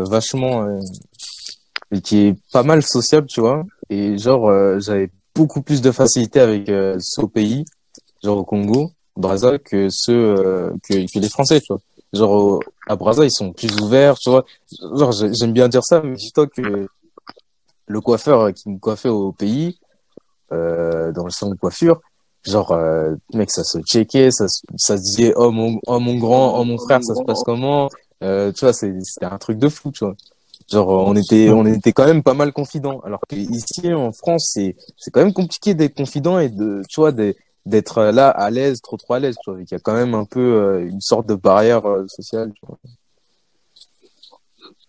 vachement qui est pas mal sociable, tu vois. Et genre j'avais beaucoup plus de facilité avec ceux au pays, genre au Congo, Brazza, que ceux que les Français, tu vois. Genre à Brazza, ils sont plus ouverts, tu vois. Genre j'aime bien dire ça, mais dis-toi que le coiffeur qui me coiffait au pays, dans le salon de coiffure, genre mec ça se checkait, ça se disait oh mon grand, oh mon frère, ça se passe comment, tu vois, c'était un truc de fou, tu vois, genre on était quand même pas mal confidents, alors que ici en France c'est quand même compliqué d'être confident et de tu vois d'être là à l'aise, trop à l'aise, tu vois. Il y a quand même un peu une sorte de barrière sociale, tu vois.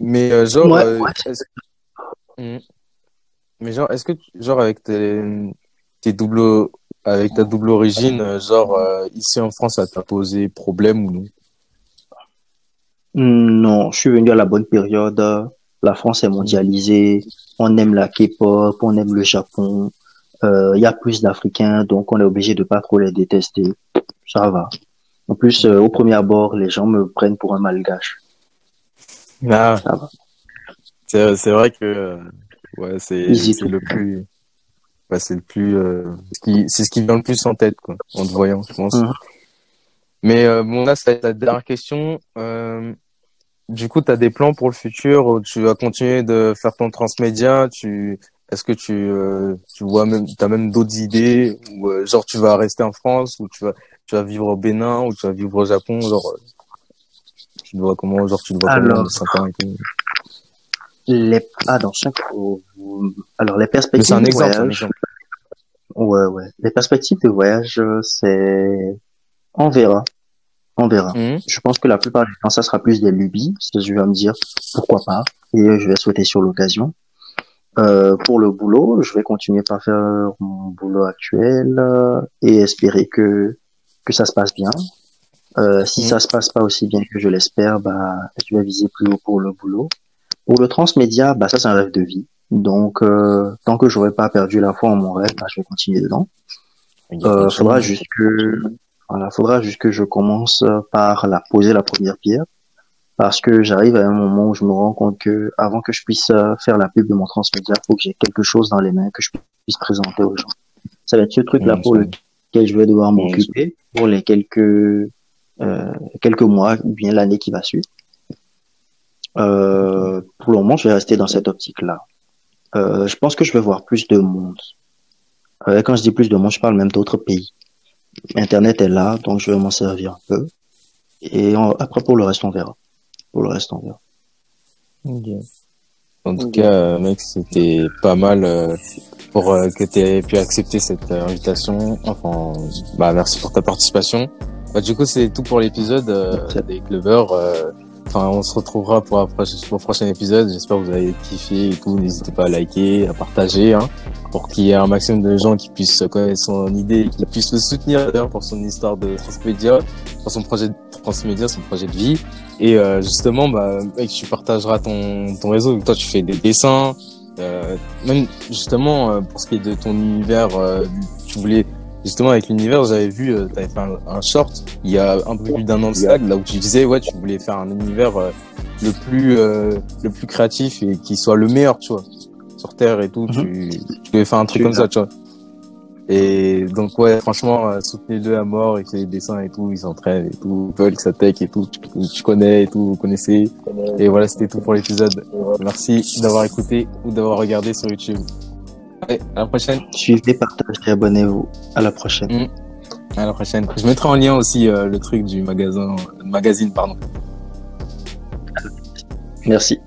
Mais genre mais genre, est-ce que genre avec ta double origine, genre ici en France, ça t'a posé problème ou non? Non, je suis venu à la bonne période. La France est mondialisée. On aime la K-pop, on aime le Japon. Il y a plus d'Africains, donc on est obligé de pas trop les détester. Ça va. En plus, au premier abord, les gens me prennent pour un malgache. Ah. Ça va. C'est vrai que ouais, c'est ce qui vient le plus en tête, quoi, en te voyant, je pense. Mais bon, là, c'est la dernière question. Du coup, tu as des plans pour le futur où tu vas continuer de faire ton transmédia? Est-ce que tu vois même, t'as même d'autres idées ou genre tu vas rester en France ou tu vas vivre au Bénin ou tu vas vivre au Japon, genre tu te vois comment, genre tu te vois comment? Les perspectives. C'est un exemple, de voyage. Ouais. Les perspectives de voyage, c'est on verra. Je pense que la plupart du temps, ça sera plus des lubies. Je vais me dire pourquoi pas et je vais sauter sur l'occasion. Pour le boulot, je vais continuer par faire mon boulot actuel et espérer que ça se passe bien. Si ça se passe pas aussi bien que je l'espère, bah je vais viser plus haut pour le boulot. Pour le transmédia, bah ça c'est un rêve de vie. Donc tant que j'aurai pas perdu la foi en mon rêve, bah, je vais continuer dedans. Faudra juste que je commence par poser la première pierre, parce que j'arrive à un moment où je me rends compte que avant que je puisse faire la pub de mon transmédia, faut que j'ai quelque chose dans les mains que je puisse présenter aux gens. Ça va être ce truc là pour lequel je vais devoir m'occuper pour les quelques mois ou bien l'année qui va suivre. Pour le moment, je vais rester dans cette optique-là. Je pense que je vais voir plus de monde. Quand je dis plus de monde, je parle même d'autres pays. Internet est là, donc je vais m'en servir un peu. Et après, pour le reste, on verra. Okay. En tout cas, mec, c'était pas mal pour que tu aies pu accepter cette invitation. Enfin, bah, merci pour ta participation. Bah, du coup, c'est tout pour l'épisode des Clubbers. Enfin, on se retrouvera pour le prochain épisode. J'espère que vous avez kiffé et tout. N'hésitez pas à liker, à partager, hein. pour qu'il y ait un maximum de gens qui puissent connaître son idée, qui puissent le soutenir d'ailleurs pour son histoire de transmédia, pour son projet de transmédia, son projet de vie. Et justement, bah, mec, tu partageras ton réseau. Toi, tu fais des dessins. Même justement, pour ce qui est de ton univers, tu voulais... Justement, avec l'univers, j'avais vu, t'avais fait un short il y a un peu plus d'un an de ça, là où tu disais, ouais, tu voulais faire un univers le plus créatif et qui soit le meilleur, tu vois, sur Terre et tout. Tu voulais faire un truc comme ça, tu vois. Et donc, ouais, franchement, soutenez-le à mort, il fait des dessins et tout, il s'entraîne et tout, il s'attaque et tout, tu connais et tout, vous connaissez. Et voilà, c'était tout pour l'épisode. Merci d'avoir écouté ou d'avoir regardé sur YouTube. Allez, à la prochaine. Suivez, partagez, abonnez-vous. À la prochaine. À la prochaine. Je mettrai en lien aussi le truc du magazine, pardon. Merci.